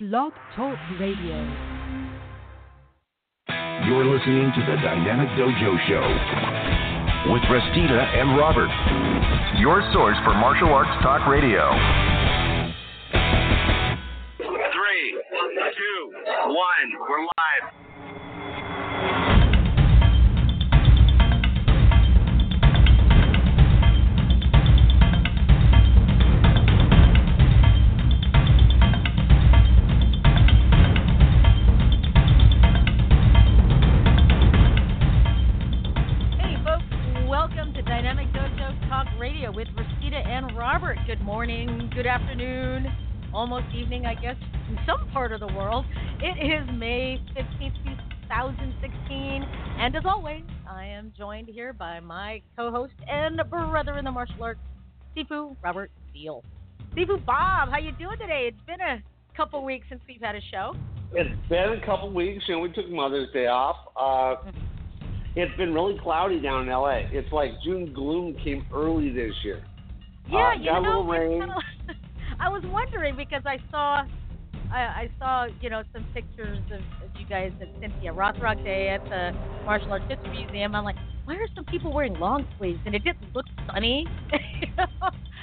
Blog Talk Radio. You're listening to the Dynamic Dojo Show with Restita and Robert, your source for martial arts talk radio. 3, 2, 1, we're live. Dynamic Dojo Talk Radio with Rosita and Robert. Good morning, good afternoon, almost evening, I guess, in some part of the world. It is May 15th, 2016, and as always, I am joined here by my co-host and brother in the martial arts, Sifu Robert Steele. Sifu Bob, how you doing today? It's been a couple weeks since we've had a show. It's been a couple weeks, and we took Mother's Day off. It's been really cloudy down in L.A. It's like June gloom came early this year. Yeah, got a little rain. I was wondering because I saw some pictures of you guys at Cynthia Rothrock Day at the Martial Arts History Museum. I'm like, why are some people wearing long sleeves? And it didn't look sunny.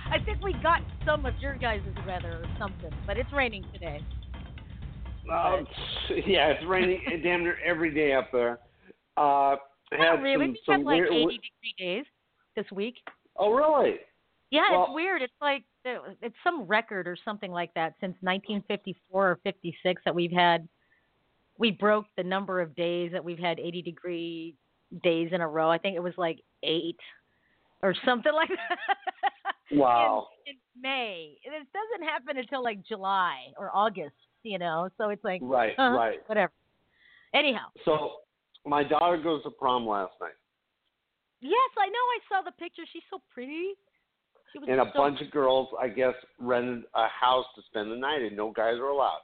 I think we got some of your guys' weather or something, but it's raining today. Yeah, it's raining damn near every day up there. Not really. We have like 80-degree days this week. Oh, really? Yeah, well, it's weird. It's like it's some record or something like that since 1954 or 56 that we've had. We broke the number of days that we've had 80-degree days in a row. I think it was like 8 or something like that. Wow. in May. It doesn't happen until like July or August, so it's like right. Whatever. Anyhow. So my daughter goes to prom last night. Yes, I know. I saw the picture. She's so pretty. Bunch of girls, I guess, rented a house to spend the night, and no guys were allowed.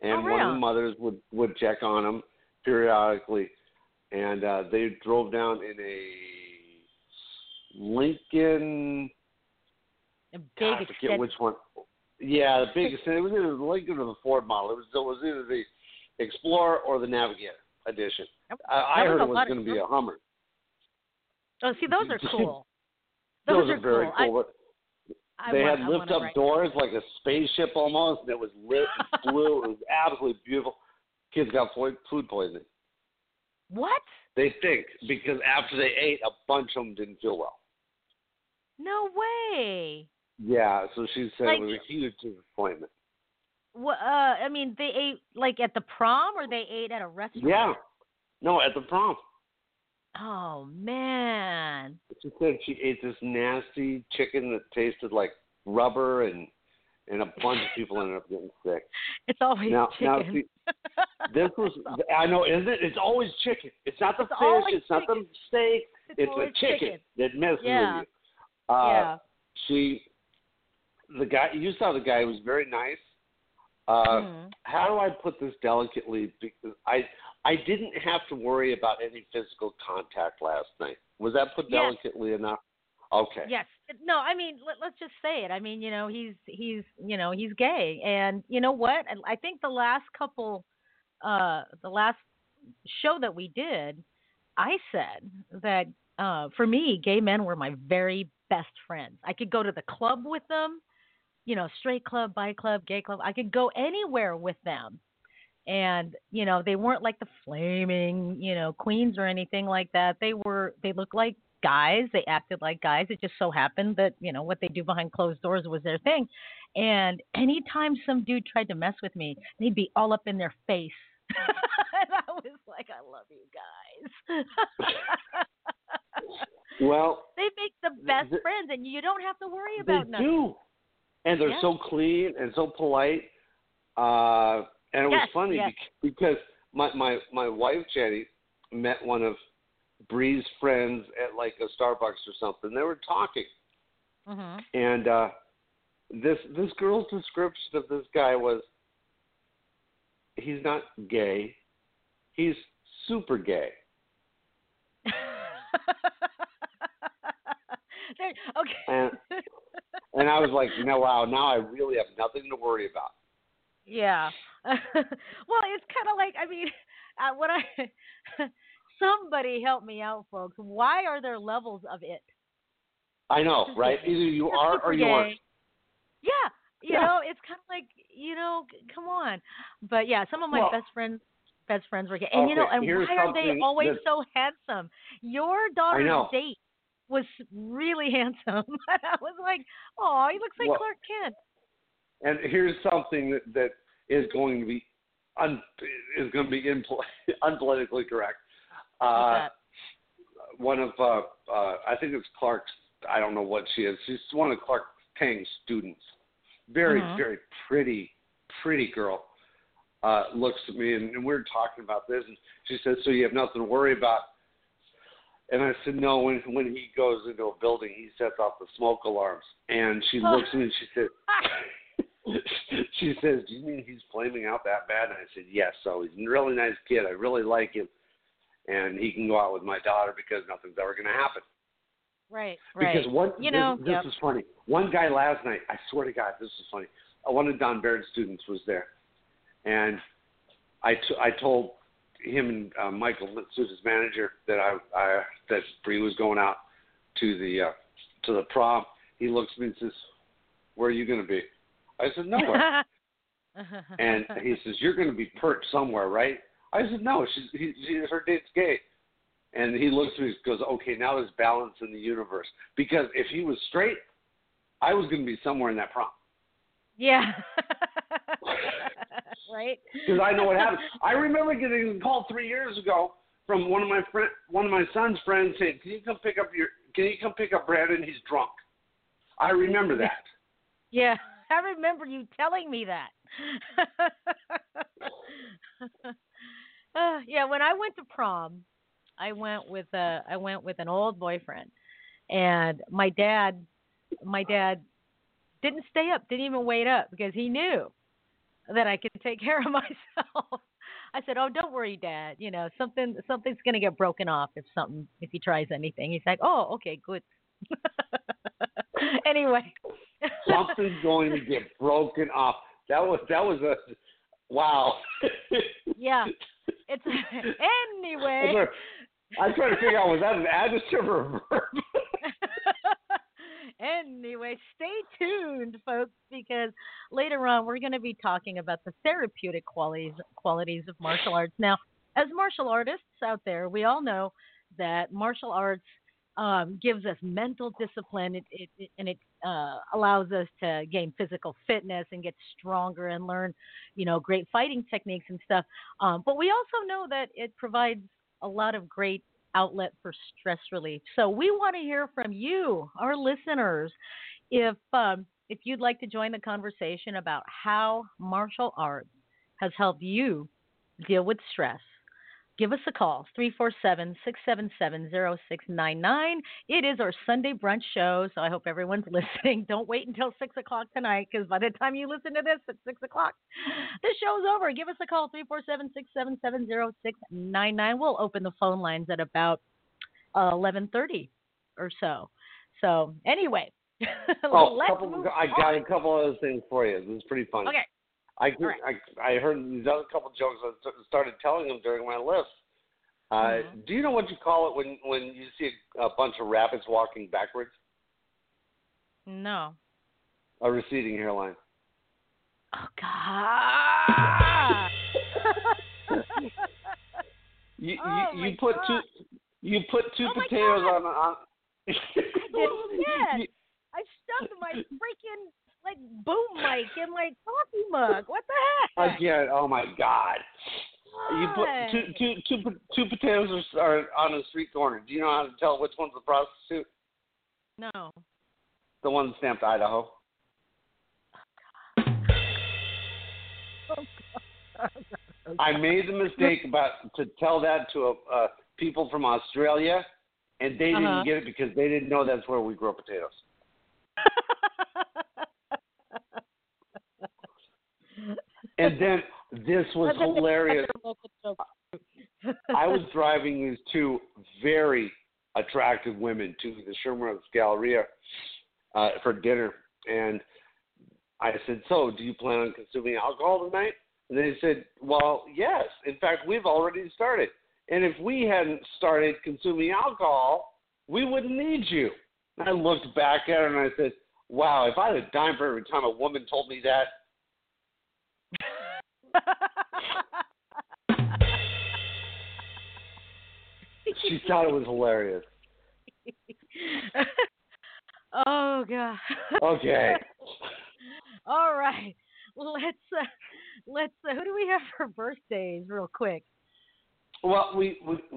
And one of the mothers would check on them periodically. And they drove down in a Lincoln. I forget which one. Yeah, the big extent. It was either the Lincoln or the Ford model. It was either the Explorer or the Navigator edition. I heard it was going to be a Hummer. Oh, see, those are cool. Those are very cool. They had lift-up doors like a spaceship almost, and it was lit and blue. It was absolutely beautiful. Kids got food poisoning. What? They think, because after they ate, a bunch of them didn't feel well. No way. Yeah, so she said it was a huge disappointment. Well, they ate, at the prom, or they ate at a restaurant? Yeah. No, at the prom. Oh, man. She said she ate this nasty chicken that tasted like rubber, and a bunch of people ended up getting sick. It's always chicken. I know, isn't it? It's always chicken. It's not the fish. It's not the steak. It's the chicken that messes with you. You saw the guy who was very nice. How do I put this delicately? Because I didn't have to worry about any physical contact last night. Was that put delicately enough? Okay. Yes. No, I mean, let's just say it. I mean, he's gay. And you know what? I think the last show that we did, I said that, for me, gay men were my very best friends. I could go to the club with them. Straight club, bi club, gay club. I could go anywhere with them. And, they weren't like the flaming, queens or anything like that. They looked like guys. They acted like guys. It just so happened that, what they do behind closed doors was their thing. And anytime some dude tried to mess with me, they'd be all up in their face. And I was like, I love you guys. Well, they make the best friends, and you don't have to worry about nothing. And they're so clean and so polite. And it was funny because my wife, Jenny, met one of Bree's friends at like a Starbucks or something. They were talking. Mm-hmm. And this girl's description of this guy was, he's not gay. He's super gay. Okay. And I was like, no, wow, now I really have nothing to worry about. Yeah. Well, it's kind of like, I mean, somebody help me out, folks. Why are there levels of it? I know, right? Either you are or you aren't. Yeah. You know, it's kind of like, you know, come on. But yeah, some of my best friends were gay. And, okay, you know, and why are they always so handsome? Your daughter's date was really handsome. I was like, oh, he looks like Clark Kent. And here's something that is going to be unpolitically correct. One of I think it's Clark's. I don't know what she is. She's one of Clark Tang's students. Very very pretty girl. Looks at me and we're talking about this, and she said, "So you have nothing to worry about." And I said, no, when he goes into a building, he sets off the smoke alarms. And she looks at me and she says, do you mean he's flaming out that bad? And I said, yes. So he's a really nice kid. I really like him. And he can go out with my daughter because nothing's ever going to happen. Right. Because this is funny. One guy last night, I swear to God, this is funny. One of Don Baird's students was there. And I told him and Michael, Susan's manager, that that Bree was going out to the prom. He looks at me and says, "Where are you going to be?" I said, "Nowhere." And he says, "You're going to be perched somewhere, right?" I said, "No, her date's gay." And he looks at me and goes, "Okay, now there's balance in the universe, because if he was straight, I was going to be somewhere in that prom." Yeah. Right? Because I know what happened. I remember getting a call 3 years ago from one of my son's friends saying, "Can you come pick up Brandon? He's drunk." I remember that. Yeah, I remember you telling me that. Yeah, when I went to prom, I went with an old boyfriend, and my dad didn't stay up, didn't even wait up, because he knew that I could take care of myself. I said, "Oh, don't worry, Dad. You know, something's gonna get broken off if he tries anything." He's like, "Oh, okay, good." Anyway, something's going to get broken off. That was a wow. Yeah. It's anyway. I'm trying to figure out, was that an adjective or a verb? Anyway, stay tuned, folks, because later on we're going to be talking about the therapeutic qualities of martial arts. Now, as martial artists out there, we all know that martial arts gives us mental discipline, and it allows us to gain physical fitness and get stronger and learn, you know, great fighting techniques and stuff. But we also know that it provides a lot of great outlet for stress relief. So we want to hear from you, our listeners, if you'd like to join the conversation about how martial arts has helped you deal with stress. Give us a call, 347-677-0699. It is our Sunday brunch show, so I hope everyone's listening. Don't wait until 6 o'clock tonight, because by the time you listen to this, it's 6 o'clock. This show's over. Give us a call, 347-677-0699. We'll open the phone lines at about 11:30 or so. So anyway, I got a couple other things for you. This is pretty funny. Okay. I heard these other couple jokes. I started telling them during my list. Do you know what you call it when you see a bunch of rabbits walking backwards? No. A receding hairline. Oh, God. you put two potatoes God. on. I did, yes. I stuffed my freaking boom mic and coffee mug. What the heck? Again, oh my God! What? You put two potatoes are on a street corner. Do you know how to tell which one's the prostitute? No. The one stamped Idaho. Oh, I made the mistake to tell that to people from Australia, and they didn't get it because they didn't know that's where we grow potatoes. And then this was hilarious. I was driving these two very attractive women to the Shermer's Galleria for dinner, and I said, "So, do you plan on consuming alcohol tonight?" And they said, "Well, yes. In fact, we've already started. And if we hadn't started consuming alcohol, we wouldn't need you." And I looked back at her and I said, "Wow, if I had a dime for every time a woman told me that." She thought it was hilarious. Oh, God. Okay. All right. Well, let's who do we have for birthdays real quick? Well,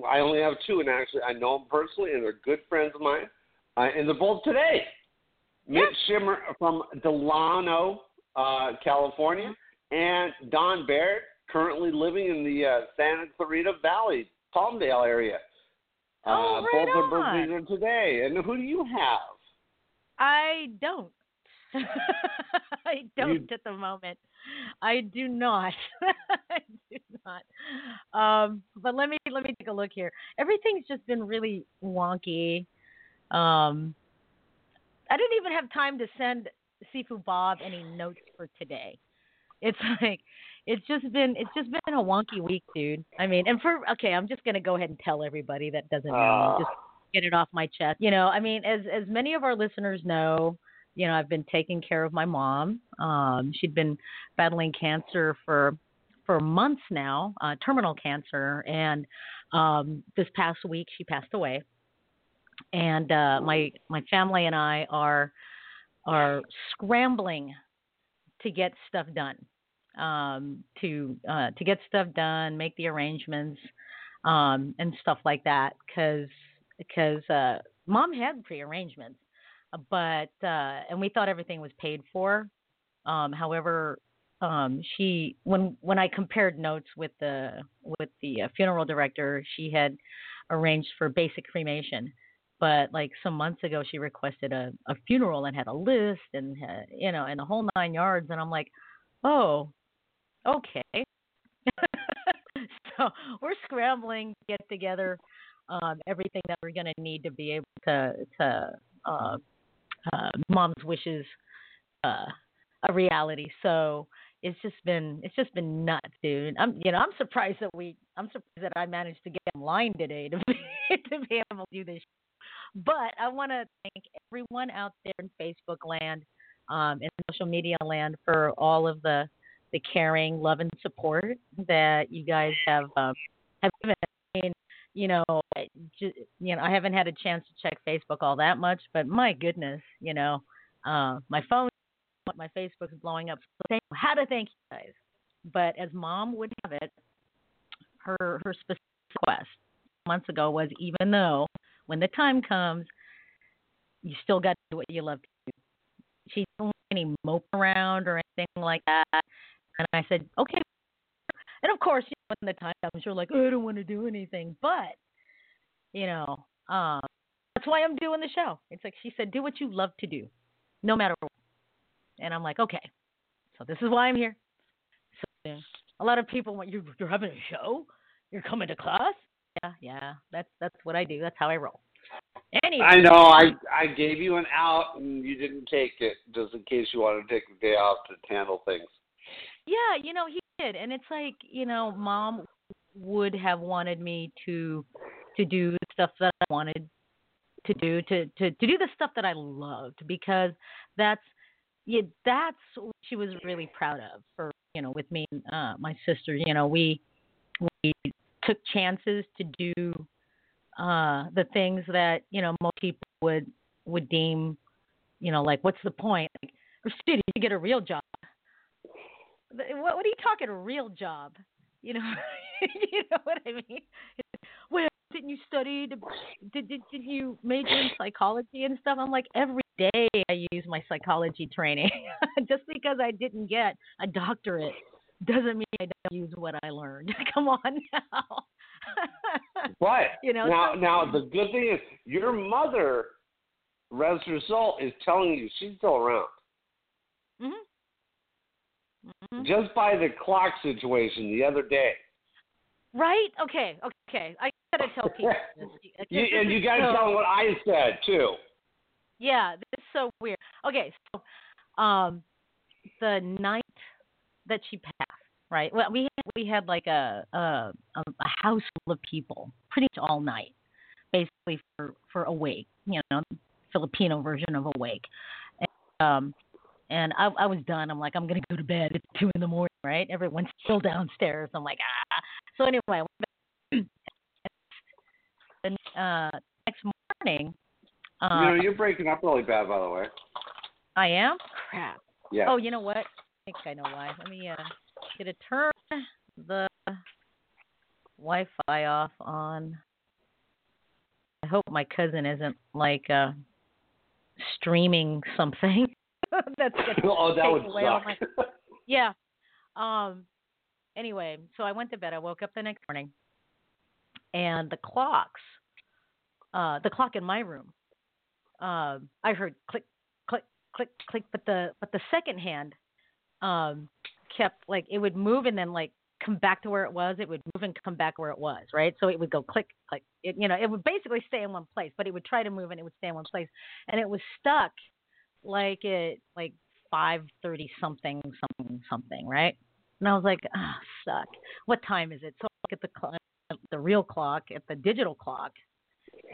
I only have two, and actually I know them personally, and they're good friends of mine, and they're both today. Yep. Mitch Schimmer from Delano, California, and Don Baird, currently living in the Santa Clarita Valley, Palmdale area. Oh, right both their birthdays are today. And who do you have? I don't. I don't at the moment. I do not. I do not. But let me take a look here. Everything's just been really wonky. I didn't even have time to send Sifu Bob any notes for today. It's like it's just been a wonky week, dude. I mean, I'm just gonna go ahead and tell everybody that doesn't know. Just get it off my chest. You know, I mean, as many of our listeners know. You know, I've been taking care of my mom. She'd been battling cancer for months now, terminal cancer. And this past week, she passed away. And my family and I are scrambling to get stuff done, to get stuff done, make the arrangements, and stuff like that. Because mom had pre-arrangements. But, and we thought everything was paid for. However, when I compared notes with the funeral director, she had arranged for basic cremation, but like some months ago, she requested a funeral and had a list and, you know, and the whole nine yards. And I'm like, oh, okay. So we're scrambling to get together, everything that we're going to need to be able to mom's wishes a reality. So it's just been nuts, dude. I'm surprised that I managed to get online today to be able to do this show. But I want to thank everyone out there in Facebook land, in social media land, for all of the caring, love, and support that you guys have given. I mean, I haven't had a chance to check Facebook all that much, but my goodness, my phone, my Facebook's blowing up. So how to thank you guys. But as mom would have it, her specific request months ago was, even though when the time comes, you still got to do what you love to do. She didn't want any mope around or anything like that. And I said, okay. And of course, when the time comes, you're like, oh, I don't want to do anything. But, that's why I'm doing the show. It's like she said, do what you love to do, no matter what. And I'm like, okay. So this is why I'm here. So, a lot of people want, you're having a show? You're coming to class? Yeah. That's what I do. That's how I roll. Anyway. I know. I gave you an out, and you didn't take it, just in case you wanted to take the day off to handle things. Yeah, he did. And it's like, mom would have wanted me to do the stuff that I wanted to do, to do the stuff that I loved, because that's what she was really proud of for, with me and my sister. We took chances to do the things that, most people would deem, like, what's the point? Like, students, you get a real job. What are you talking, a real job? You know what I mean? Well, didn't you study? Did you major in psychology and stuff? I'm like, every day I use my psychology training. Just because I didn't get a doctorate doesn't mean I don't use what I learned. Come on now. Right. You know, now the good thing is your mother, as a result, is telling you she's still around. Mm-hmm. Mm-hmm. Just by the clock situation the other day. Right? Okay. I got to tell people this. And you got to tell them what I said, too. Yeah, this is so weird. Okay, so the night that she passed, right? Well, we had like a house full of people pretty much all night, basically for Awake, you know, Filipino version of Awake. And I was done. I'm like, I'm going to go to bed. It's 2 in the morning, right? Everyone's still downstairs. I'm like, ah. So anyway, I went back. And next morning. You're breaking up really bad, by the way. I am? Crap. Yeah. Oh, you know what? I think I know why. Let me get to turn the Wi-Fi off on. I hope my cousin isn't like streaming something. That's gonna that would suck. Yeah. Anyway, so I went to bed. I woke up the next morning, and the clock in my room. I heard click, click, click, click, but the second hand kept like it would move and then like come back to where it was. It would move and come back where it was, right? So it would go click, click. It would basically stay in one place, but it would try to move and it would stay in one place, and it was stuck like at like 5:30 something, right? And I was like, ah, oh, suck. What time is it? So I look at the real clock, at the digital clock.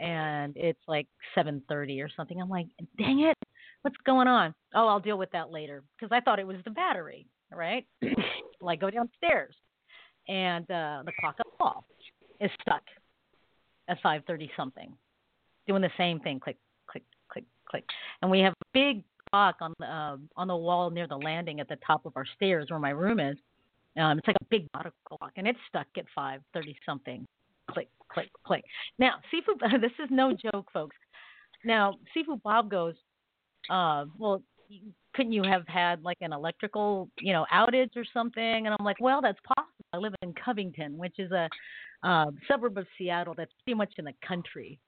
And it's like 7:30 or something. I'm like, dang it, what's going on? Oh, I'll deal with that later, because I thought it was the battery, right? Like go downstairs, and the clock on the wall is stuck at 5:30 something, doing the same thing, click, click, click, click. And we have a big clock on the wall near the landing at the top of our stairs where my room is. It's like a big model clock, and it's stuck at 5:30 something. Click, click, click. Now, Sifu, this is no joke, folks. Now, Sifu Bob goes, well, couldn't you have had like an electrical, outage or something? And I'm like, well, that's possible. I live in Covington, which is a suburb of Seattle that's pretty much in the country,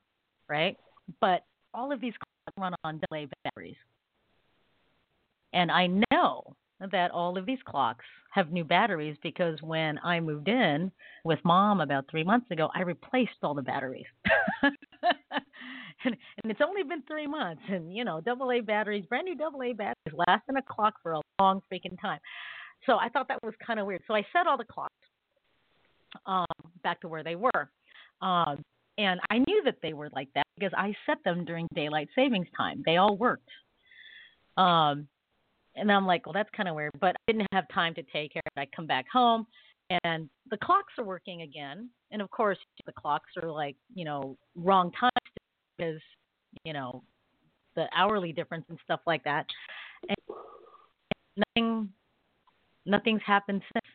right? But all of these clocks run on AA batteries. And I know that all of these clocks have new batteries because when I moved in with Mom about 3 months ago, I replaced all the batteries. and it's only been 3 months, and, AA batteries, brand new AA batteries last in a clock for a long freaking time. So I thought that was kind of weird. So I set all the clocks back to where they were. And I knew that they were like that because I set them during daylight savings time. They all worked. And I'm like, well, that's kind of weird, but I didn't have time to take care of it. I come back home, and the clocks are working again. And, of course, the clocks are like, wrong times because, the hourly difference and stuff like that. And nothing's happened since.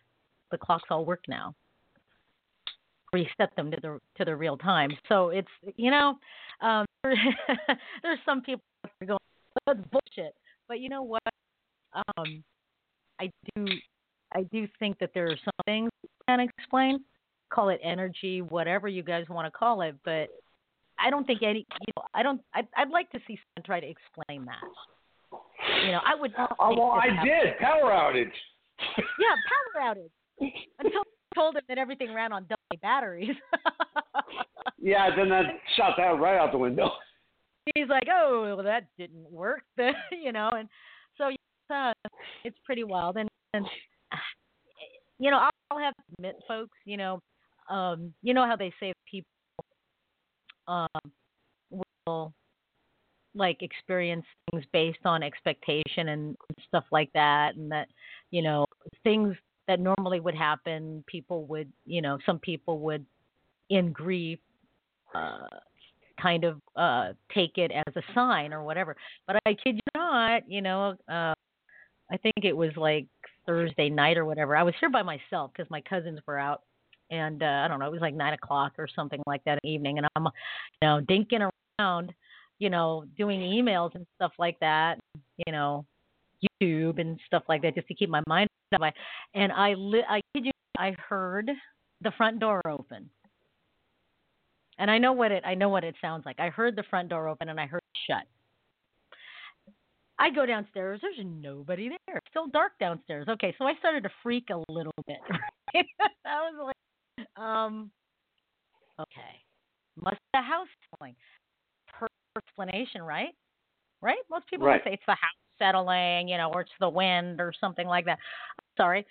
The clocks all work now. Reset them to the real time. So it's, there's some people going, that's bullshit. But you know what? I do think that there are some things you can explain. Call it energy, whatever you guys want to call it, but I don't think any. I'd like to see someone try to explain that. I would. Oh well, I did power outage. Yeah, power outage. Until I told him that everything ran on AA batteries. Yeah, then I shot that right out the window. He's like, oh, well, that didn't work, and so it's pretty wild. And I'll have to admit, folks, how they say people will like experience things based on expectation and stuff like that, and that things that normally would happen, people would, some people would in grief. Kind of take it as a sign or whatever, but I kid you not, I think it was like Thursday night or whatever. I was here by myself because my cousins were out, and I don't know, it was like 9:00 or something like that in the evening, and I'm, dinking around, doing emails and stuff like that, YouTube and stuff like that just to keep my mind up. And I heard the front door open. And I know what it sounds like. I heard the front door open and I heard it shut. I go downstairs. There's nobody there. It's still dark downstairs. Okay, so I started to freak a little bit. Right? I was like, okay, must be the house selling. Per explanation, right? Right? Most people would say it's the house settling, or it's the wind or something like that. I'm sorry.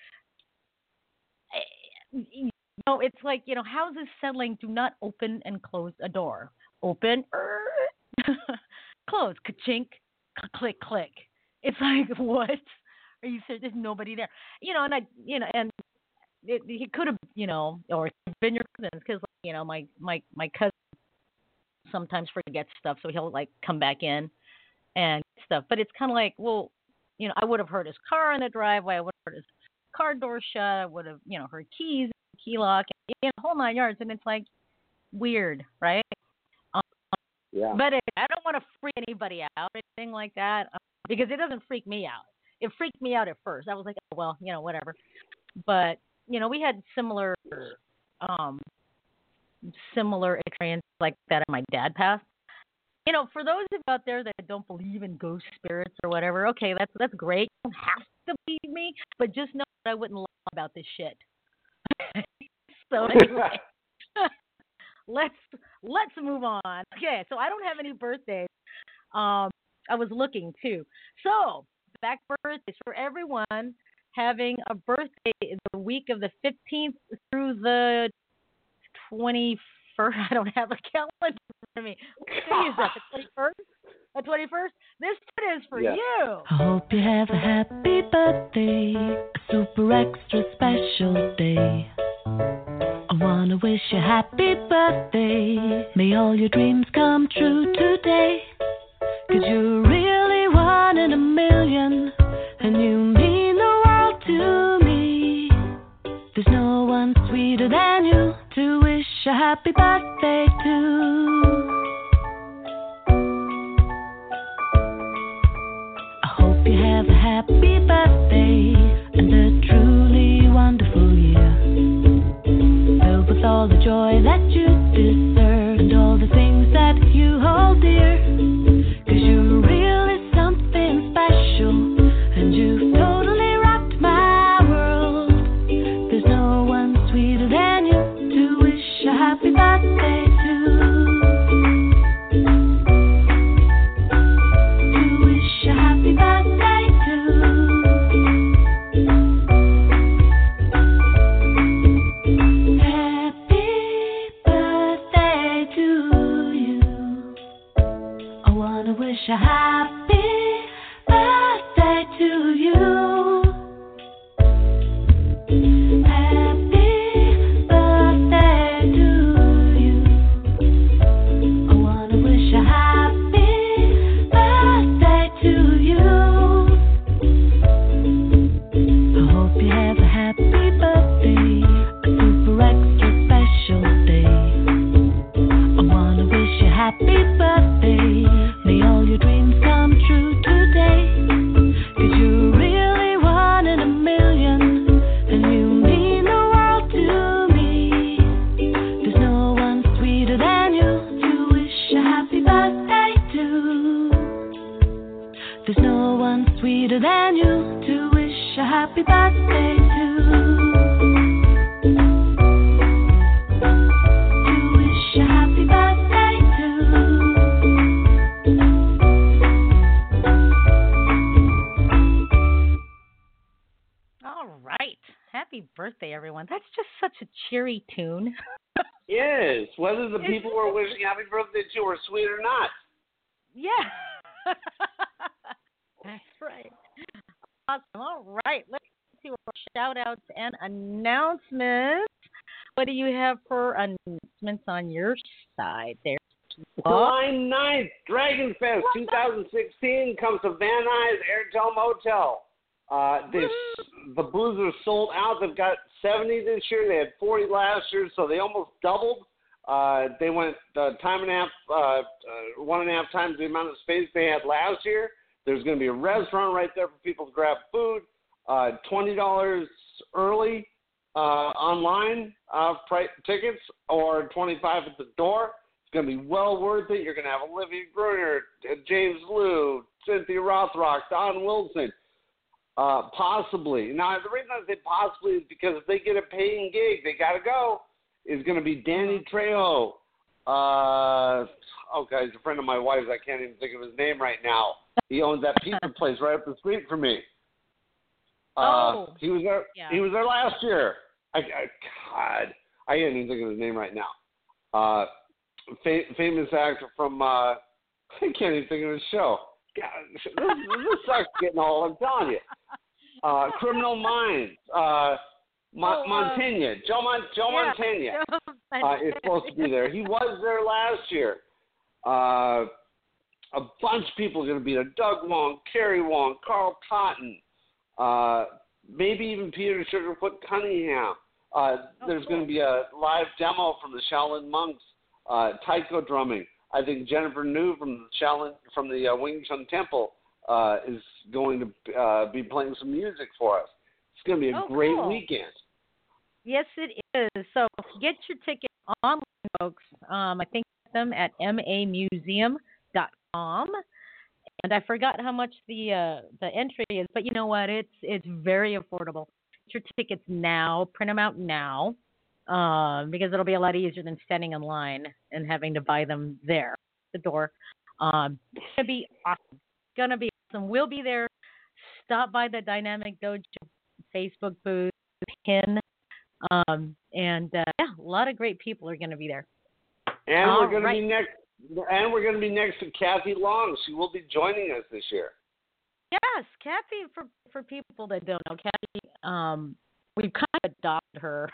It's like, houses settling do not open and close a door. Open, close, ka-chink. Click, click. It's like, what? Are you serious? There's nobody there. He could have, or it could have been your cousins, because, my cousin sometimes forgets stuff, so he'll, come back in and stuff. But it's kind of like, well, I would have heard his car in the driveway. I would have heard his car door shut. I would have, heard keys, key lock, and the whole 9 yards. And it's like, weird, right? Yeah. But I don't want to freak anybody out or anything like that, because it doesn't freak me out. It freaked me out at first. I was like, oh, well, whatever. But, we had similar experiences like that at my dad passed. For those of you out there that don't believe in ghost spirits or whatever, okay, that's great. You don't have to believe me, but just know that I wouldn't lie about this shit. So anyway. Let's move on. Okay, so I don't have any birthdays. I was looking too. So back birthdays for everyone having a birthday the week of the 15th through the 21st. I don't have a calendar for me. What day is that? The 21st? The 21st? This one is for you. I hope you have a happy birthday, a super extra special day. I wanna wish you happy birthday. May all your dreams come true today. 'Cause you're really one in a million, and you mean the world to me. There's no one sweeter than you to wish a happy birthday to. I hope you have a happy birthday and a truly wonderful year. With all the joy that you deserve and all the things that you hold dear, 'cause you're really something special and you've totally rocked my world. There's no one sweeter than you to wish a happy birthday to. To wish a happy birthday to. A happy birthday to you. Happy birthday to you. I wanna wish a happy birthday to you. I hope you have a happy birthday, a super extra special day. I wanna wish you happy birthday. May all your dreams come true today. 'Cause you're really one in a million, and you mean the world to me. There's no one sweeter than you to wish a happy birthday to. There's no one sweeter than you to wish a happy birthday to. To wish a happy birthday to. Happy birthday, everyone. That's just such a cheery tune. Yes, whether the people we're wishing happy birthday to are sweet or not. Yeah. That's right. Awesome. All right. Let's see our shout-outs and announcements. What do you have for announcements on your side there? July 9th, Dragon Fest 2016 comes to Van Nuys Airtel Motel. The booths are sold out. They've got 70 this year. They had 40 last year, so they almost doubled. They went 1.5 times the amount of space they had last year. There's going to be a restaurant right there for people to grab food. $20 early online tickets or $25 at the door. It's going to be well worth it. You're going to have Olivia Gruner, James Liu, Cynthia Rothrock, Don Wilson, possibly. Now, the reason I say possibly is because if they get a paying gig, they got to go. It's going to be Danny Trejo. He's a friend of my wife's. I can't even think of his name right now. He owns that pizza place right up the street from me. He was there. Yeah. He was there last year. I can't even think of his name right now. Famous actor from. I can't even think of his show. God, this sucks getting old. I'm telling you. Criminal Minds. Montaigne. Joe Montaigne is supposed to be there. He was there last year. A bunch of people are going to be there. Doug Wong, Carrie Wong, Carl Cotton. Maybe even Peter Sugarfoot Cunningham. There's going to be a live demo from the Shaolin monks, taiko drumming. I think Jennifer New from the Wing Chun Temple is going to be playing some music for us. It's going to be a great weekend. Yes, it is. So get your tickets online, folks. I think them at mamuseum.com. And I forgot how much the entry is, but you know what? It's very affordable. Get your tickets now. Print them out now because it'll be a lot easier than standing in line and having to buy them there at the door. It's going to be awesome. We'll be there. Stop by the Dynamic Dojo Facebook booth, pin, a lot of great people are going to be there. And we're going to be next. And we're going to be next to Kathy Long. She will be joining us this year. Yes, Kathy, for people that don't know, Kathy, we've kind of adopted her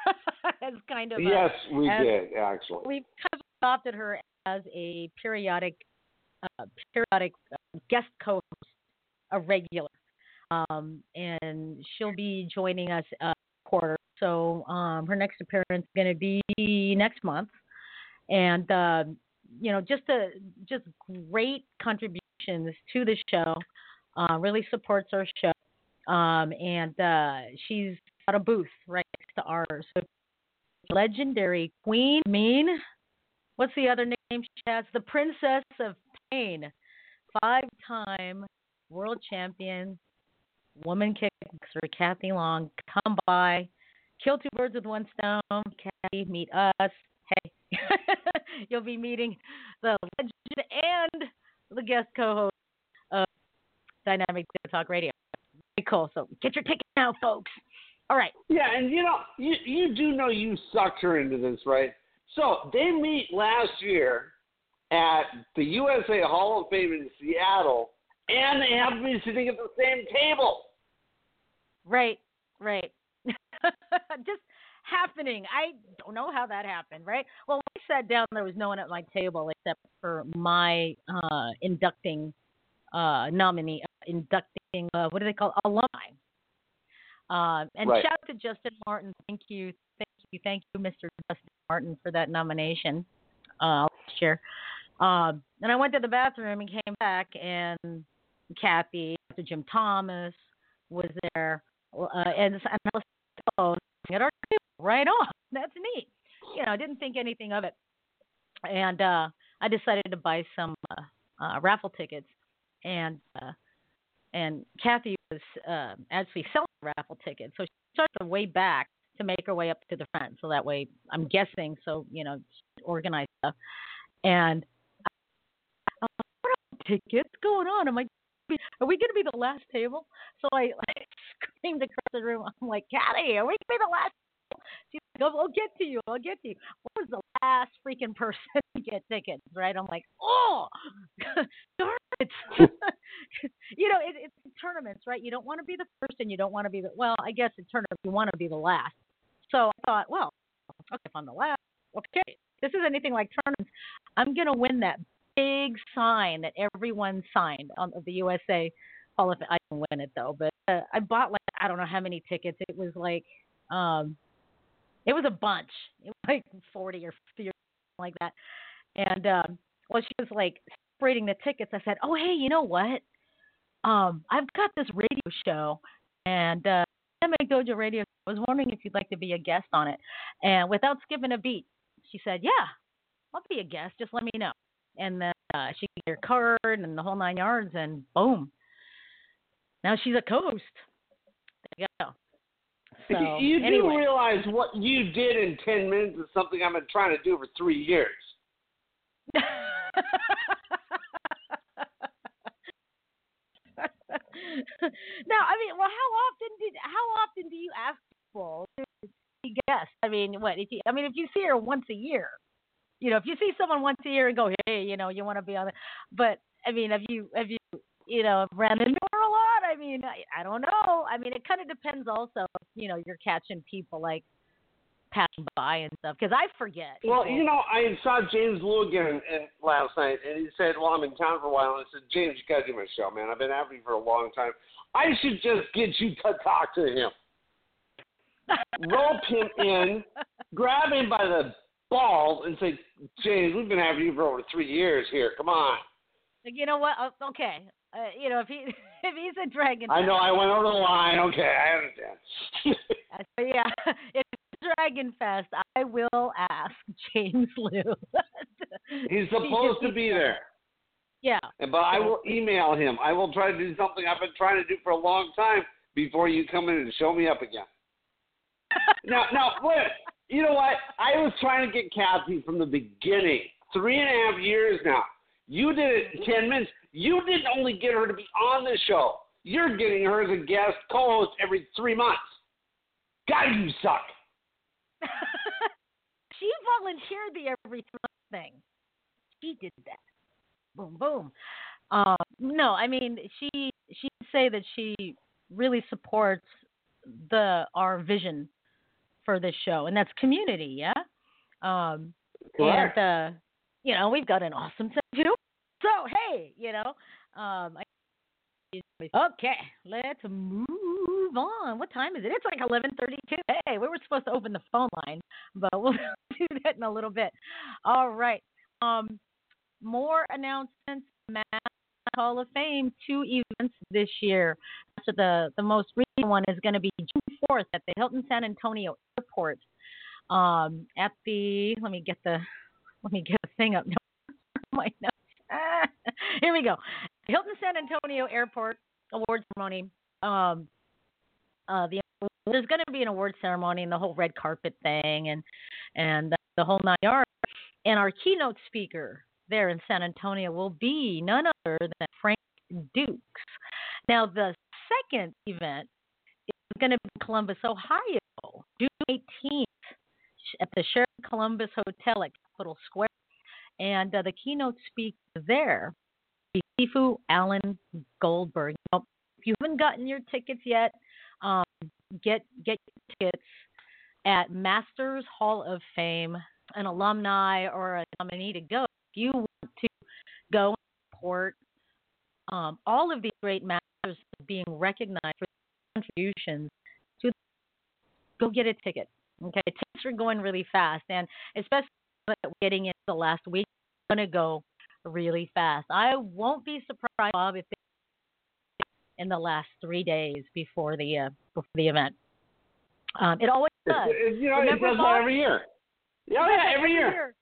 as kind of did, actually. We've kind of adopted her as a periodic guest co-host, a regular. And she'll be joining us quarter. So her next appearance is going to be next month. And... just great contributions to the show, really supports our show. She's got a booth right next to ours. So legendary queen, what's the other name she has? The Princess of Pain, 5-time world champion, woman kickboxer Kathy Long. Come by, kill two birds with one stone. Kathy, meet us. Hey. You'll be meeting the legend and the guest co-host of Dynamic Talk Radio. Very cool. So get your ticket now, folks. All right. Yeah, and you do know you sucked her into this, right? So they meet last year at the USA Hall of Fame in Seattle, and they have me sitting at the same table. Right. Just happening. I don't know how that happened, right? Well, when I sat down, there was no one at my table except for my inducting what do they call it? Alumni. And right. Shout out to Justin Martin. Thank you, Mr. Justin Martin, for that nomination last year. And I went to the bathroom and came back, and Kathy, Dr. Jim Thomas was there, and I was at our table. Right on. That's neat. I didn't think anything of it. And I decided to buy some raffle tickets. And Kathy was actually selling raffle tickets. So she started the way back to make her way up to the front. So that way, I'm guessing, she organized stuff. And I'm like, what are tickets going on? I'm like, are we going to be the last table? So I screamed across the room. I'm like, Kathy, are we going to be the last? She's like, I'll get to you. What was the last freaking person to get tickets, right? I'm like, darn it. It's tournaments, right? You don't want to be the first and you don't want to be I guess in tournaments you want to be the last. So I thought, if I'm the last, this is anything like tournaments, I'm going to win that big sign that everyone signed on the USA Hall of Fame. I didn't win it, though, but I bought, I don't know how many tickets. It was like... it was a bunch. It was like 40 or 50 or something like that. And she was like spreading the tickets. I said, oh, hey, you know what? I've got this radio show, and Dynamic Dojo Radio. I was wondering if you'd like to be a guest on it. And without skipping a beat, she said, yeah, I'll be a guest. Just let me know. And then she got her card and the whole nine yards, and boom. Now she's a co-host. There you go. So, you do realize what you did in 10 minutes is something I've been trying to do for 3 years. No, I mean, well, how often do you ask people to be guests? I mean, if you see her once a year, if you see someone once a year and go, hey, you want to be on it. But I mean, have you ran into her a lot? I mean, I don't know. I mean, it kind of depends also, you're catching people like passing by and stuff, because I forget. Well, I saw James Liu again last night, and he said, well, I'm in town for a while. And I said, James, you got to do my show, man. I've been after you for a long time. I should just get you to talk to him. Rope him in, grab him by the balls, and say, James, we've been after you for over 3 years here. Come on. You know what? Okay. If he's a dragon. I know. I went over the line. Okay. I understand. Yeah. If it's Dragon Fest, I will ask James Liu. He's supposed to be there. Yeah. But I will email him. I will try to do something I've been trying to do for a long time before you come in and show me up again. Now, wait. You know what? I was trying to get Kathy from the beginning. 3.5 years now. You did it in 10 minutes. You didn't only get her to be on the show. You're getting her as a guest co-host every 3 months. God, you suck. She volunteered the every 3 month thing. She did that. Boom, boom. No, I mean, she say that she really supports our vision for this show, and that's community, yeah? Sure. And, we've got an awesome sense of humor. So, hey, okay, let's move on. What time is it? It's like 11:32. Hey, we were supposed to open the phone line, but we'll do that in a little bit. All right. More announcements. Mass Hall of Fame, 2 events this year. So the most recent one is going to be June 4th at the Hilton San Antonio Airport. At the let me get the thing up. No, my notes. Here we go. Hilton San Antonio Airport award ceremony. There's going to be an award ceremony and the whole red carpet thing and the whole nine yards. And our keynote speaker there in San Antonio will be none other than Frank Dukes. Now, the second event is going to be in Columbus, Ohio, June 18th at the Sheraton Columbus Hotel at Capitol Square. And the keynote speaker there is Sifu Alan Goldberg. Now, if you haven't gotten your tickets yet, get your tickets at Masters Hall of Fame, an alumni or a nominee to go. If you want to go and support all of these great masters being recognized for their contributions, go get a ticket. Okay, tickets are going really fast, and especially that we're getting into the last week, it's going to go really fast. I won't be surprised, Bob, if they in the last 3 days before the event. It always does. Remember, it does that every year. Yeah, every year.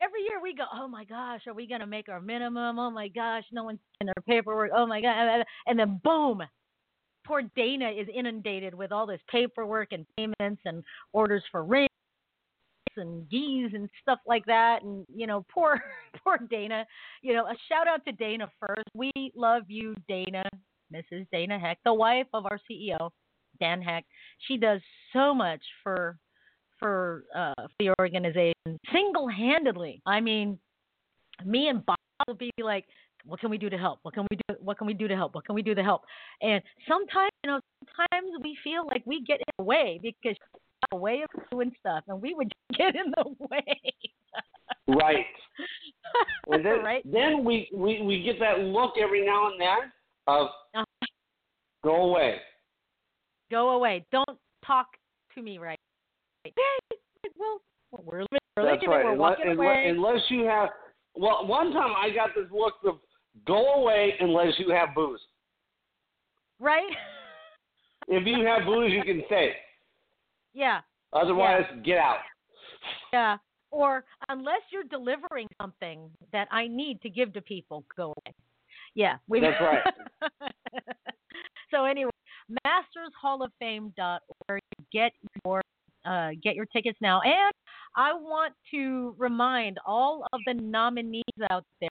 Every year we go, oh, my gosh, are we going to make our minimum? Oh, my gosh, no one's in their paperwork. Oh, my God. And then, boom, poor Dana is inundated with all this paperwork and payments and orders for rings and geese and stuff like that, and poor Dana. A shout out to Dana first. We love you, Dana, Mrs. Dana Heck, the wife of our CEO, Dan Heck. She does so much for the organization single-handedly. I mean, me and Bob will be like, what can we do to help? What can we do to help? And sometimes we feel like we get in the way because a way of doing stuff, and we would get in the way. Right. And then, then we get that look every now and then of go away. Go away. Don't talk to me right now. Well, we're living right. We're walking away. Unless you have – well, one time I got this look of go away unless you have booze. Right? If you have booze, you can stay. Yeah. Otherwise, get out. Yeah. Or unless you're delivering something that I need to give to people, go away. Yeah. That's right. So anyway, mastershallofFame.org. Get your tickets now. And I want to remind all of the nominees out there.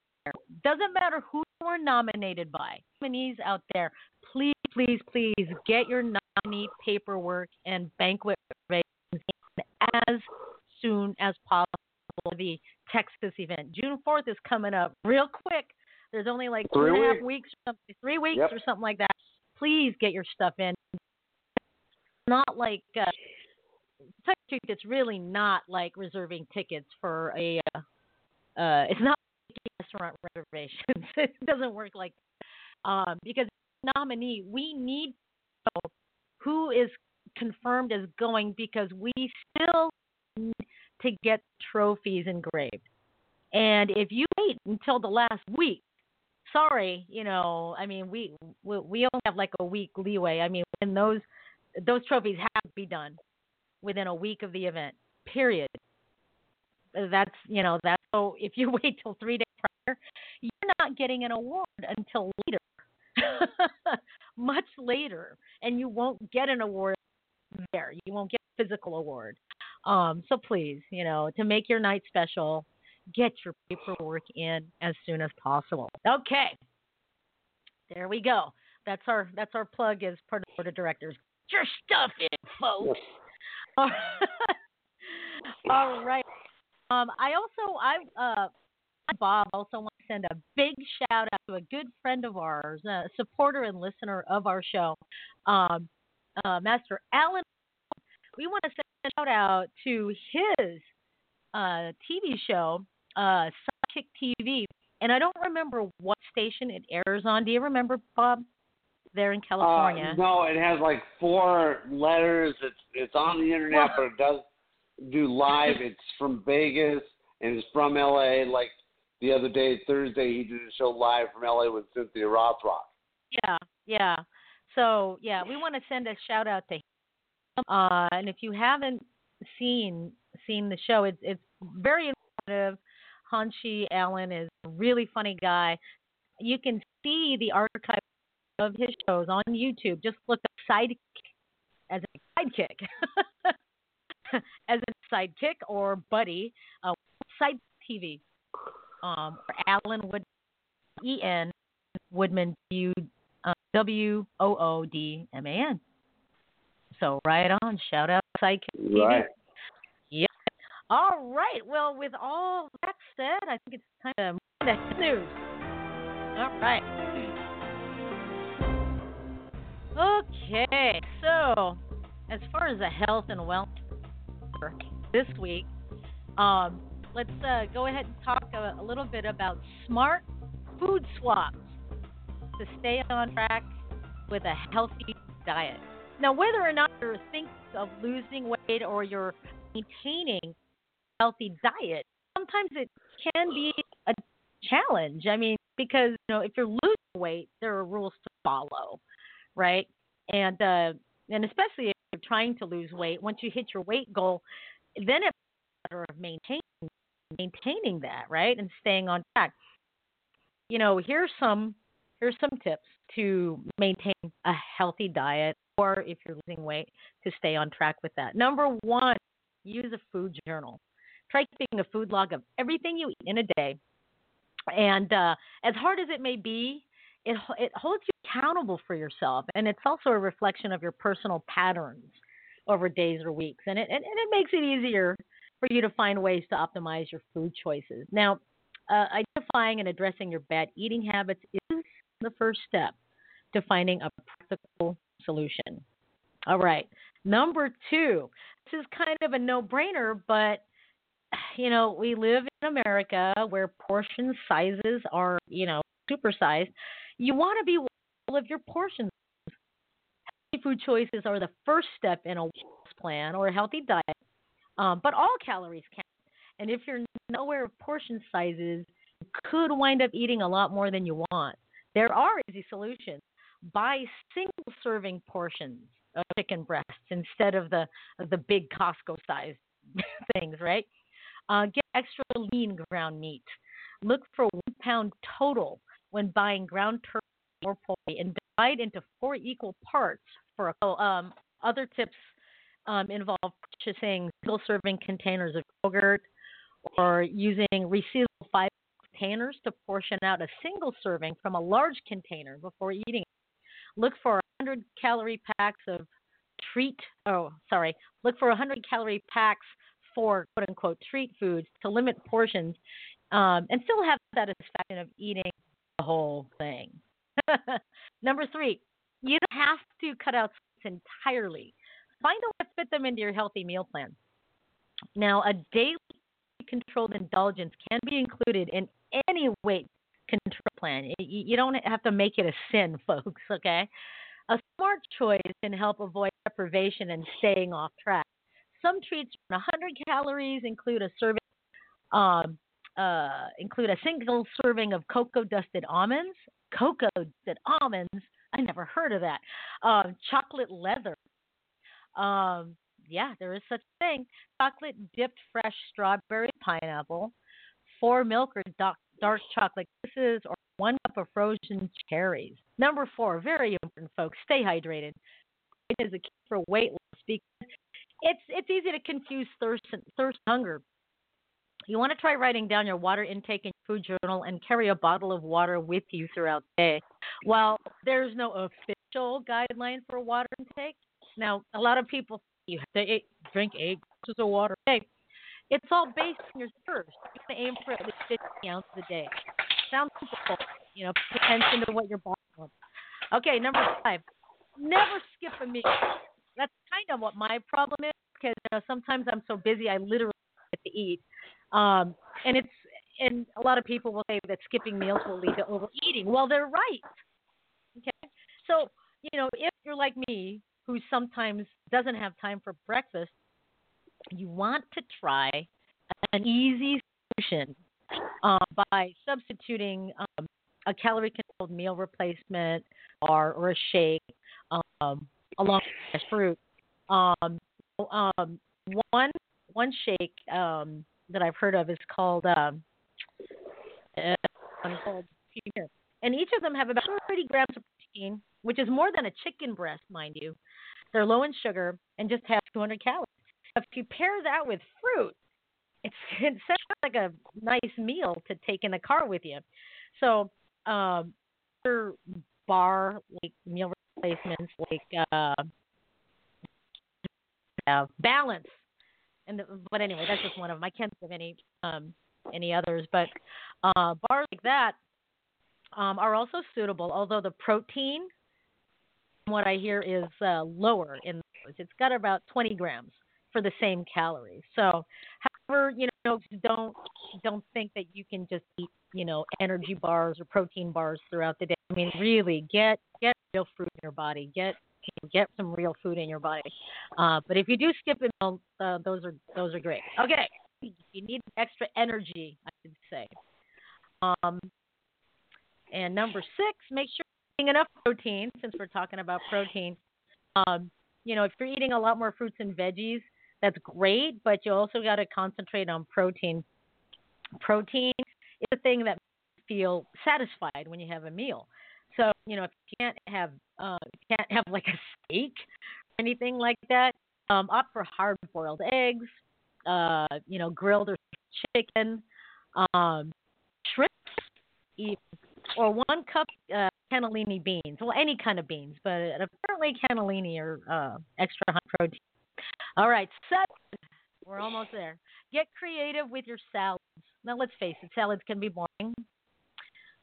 Doesn't matter who you were nominated by. Nominees out there, please, please, please get your nominee paperwork and banquet reservations as soon as possible. The Texas event, June 4th, is coming up real quick. There's only like 2.5 weeks or something, 3 weeks or something like that. Please get your stuff in. Not like it's really not like reserving tickets for a. It's not restaurant reservations. It doesn't work like that. Because nominee, we need to know who is confirmed as going, because we still need to get trophies engraved. And if you wait until the last week, sorry, you know, I mean, we only have like a week leeway. I mean, when those trophies have to be done within a week of the event, period. That's so if you wait till 3 days prior, you're not getting an award until later, much later, and you won't get an award there. You won't get a physical award. So please, to make your night special, get your paperwork in as soon as possible. Okay, there we go. That's our plug as part of the board of directors. Get your stuff in, folks. All right. Bob also wants to send a big shout out to a good friend of ours, a supporter and listener of our show, Master Alan. We want to send a shout out to his TV show, Sidekick TV, and I don't remember what station it airs on. Do you remember, Bob? There in California. No, it has like 4 letters. It's on the internet, but it does. Do live. It's from Vegas and it's from LA. Like the other day, Thursday, he did a show live from LA with Cynthia Rothrock. Yeah. So we want to send a shout out to him. And if you haven't seen the show, it's very informative. Hanshi Allen is a really funny guy. You can see the archive of his shows on YouTube. Just look up Sidekick. As a sidekick or buddy, Side TV, or Alan Woodman, E-N, Woodman, W-O-O-D-M-A-N. So right on. Shout out Sidekick TV. Right. Yep. All right. Well, with all that said, I think it's time to move to the news. All right. Okay. So as far as the health and wellness this week, let's go ahead and talk a little bit about smart food swaps to stay on track with a healthy diet. Now, whether or not you're thinking of losing weight or you're maintaining a healthy diet, sometimes it can be a challenge. I mean, because if you're losing weight, there are rules to follow, right? And especially if you're trying to lose weight, once you hit your weight goal, then it's a matter of maintaining that, right, and staying on track. Here's some tips to maintain a healthy diet, or if you're losing weight, to stay on track with that. Number 1, use a food journal. Try keeping a food log of everything you eat in a day, and as hard as it may be, it holds you accountable for yourself, and it's also a reflection of your personal patterns over days or weeks, and it makes it easier for you to find ways to optimize your food choices. Now, identifying and addressing your bad eating habits is the first step to finding a practical solution. All right. Number 2, this is kind of a no-brainer, but we live in America where portion sizes are, supersized. You want to be well of your portions. Healthy food choices are the first step in a wellness plan or a healthy diet, but all calories count. And if you're not aware of portion sizes, you could wind up eating a lot more than you want. There are easy solutions. buy single-serving portions of chicken breasts instead of the big Costco-sized things, right? Get extra lean ground meat. Look for 1 pound total when buying ground turkey or poultry, and divide into 4 equal parts. For other tips involve purchasing single-serving containers of yogurt, or using resealable 5 containers to portion out a single serving from a large container before eating it. Look for 100-calorie packs of treat. Look for 100-calorie packs for quote-unquote treat foods to limit portions, and still have the satisfaction of eating the whole thing. Number 3, you don't have to cut out sweets entirely. Find a way to fit them into your healthy meal plan. Now, a daily controlled indulgence can be included in any weight control plan. You don't have to make it a sin, folks, okay? A smart choice can help avoid deprivation and staying off track. Some treats from 100 calories include a single serving of cocoa-dusted almonds. Cocoa-dusted almonds? I never heard of that. Chocolate leather. Yeah, there is such a thing. Chocolate dipped fresh strawberry pineapple, 4 milk or dark chocolate kisses, or 1 cup of frozen cherries. Number 4, very important, folks. Stay hydrated. It is a key for weight loss because it's easy to confuse thirst and hunger. You want to try writing down your water intake in your food journal and carry a bottle of water with you throughout the day. While there's no official guideline for water intake, now a lot of people you have to drink 8 glasses of water a day. It's all based on your thirst. You have to aim for at least 50 ounces a day. Sounds simple. You know, pay attention to what your body wants. Okay, number 5. Never skip a meal. That's kind of what my problem is because sometimes I'm so busy I literally don't get to eat. And a lot of people will say that skipping meals will lead to overeating. Well, they're right. Okay, so if you're like me, who sometimes doesn't have time for breakfast, you want to try an easy solution by substituting a calorie-controlled meal replacement bar or a shake along with fresh fruit. One shake that I've heard of is called and each of them have about 30 grams of protein, which is more than a chicken breast, mind you. They're low in sugar and just have 200 calories. If you pair that with fruit, it sounds like a nice meal to take in the car with you. So, other bar like meal replacements like balance. But anyway, that's just one of them. I can't think of any others, but bars like that are also suitable, although the protein, what I hear, is lower in those. It's got about 20 grams for the same calories. So, however, don't think that you can just eat, energy bars or protein bars throughout the day. I mean, really, get real fruit in your body. Get some real food in your body. But if you do skip it, those are great. Okay, you need extra energy, I should say. And number 6, make sure you're eating enough protein, since we're talking about protein. If you're eating a lot more fruits and veggies, that's great, but you also got to concentrate on protein. Protein is the thing that makes you feel satisfied when you have a meal. So, if you can't have like a steak or anything like that, opt for hard-boiled eggs, grilled or chicken, shrimp, even. Or 1 cup cannellini beans. Well, any kind of beans, but apparently cannellini are extra high protein. All right, 7. We're almost there. Get creative with your salads. Now, let's face it, salads can be boring,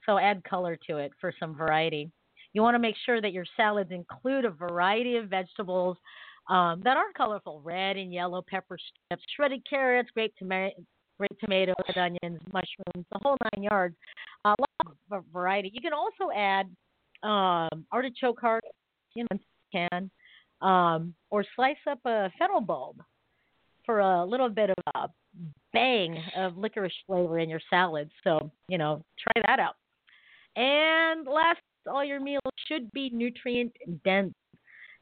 so add color to it for some variety. You want to make sure that your salads include a variety of vegetables that are colorful, red and yellow pepper strips, shredded carrots, grape tomatoes, red onions, mushrooms, the whole 9 yards. A lot of variety. You can also add artichoke heart, if you can, or slice up a fennel bulb for a little bit of a bang of licorice flavor in your salad. So, try that out. And last all your meals should be nutrient-dense.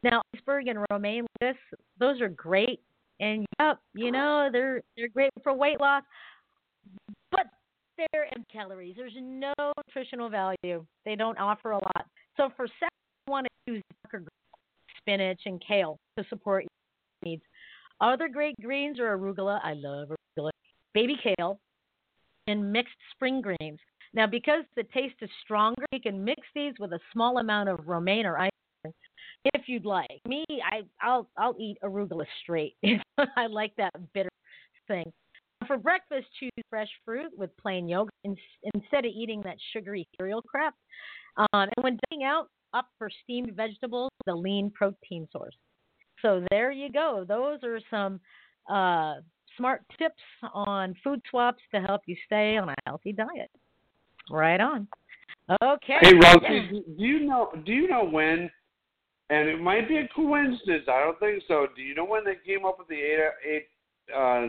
Now, iceberg and romaine lettuce, those are great. And, yep, you know, they're great for weight loss. But they're empty calories. There's no nutritional value. They don't offer a lot. So for salad, you want to use spinach and kale to support your needs. Other great greens are arugula. I love arugula. Baby kale and mixed spring greens. Now, because the taste is stronger, you can mix these with a small amount of romaine or iceberg if you'd like. Me, I'll eat arugula straight. I like that bitter thing. For breakfast, choose fresh fruit with plain yogurt instead of eating that sugary cereal crap. And when dining out, opt for steamed vegetables, the lean protein source. So there you go. Those are some smart tips on food swaps to help you stay on a healthy diet. Right on. Okay. Hey, Rosie, do you know when, and it might be a coincidence, I don't think so, do you know when they came up with the eight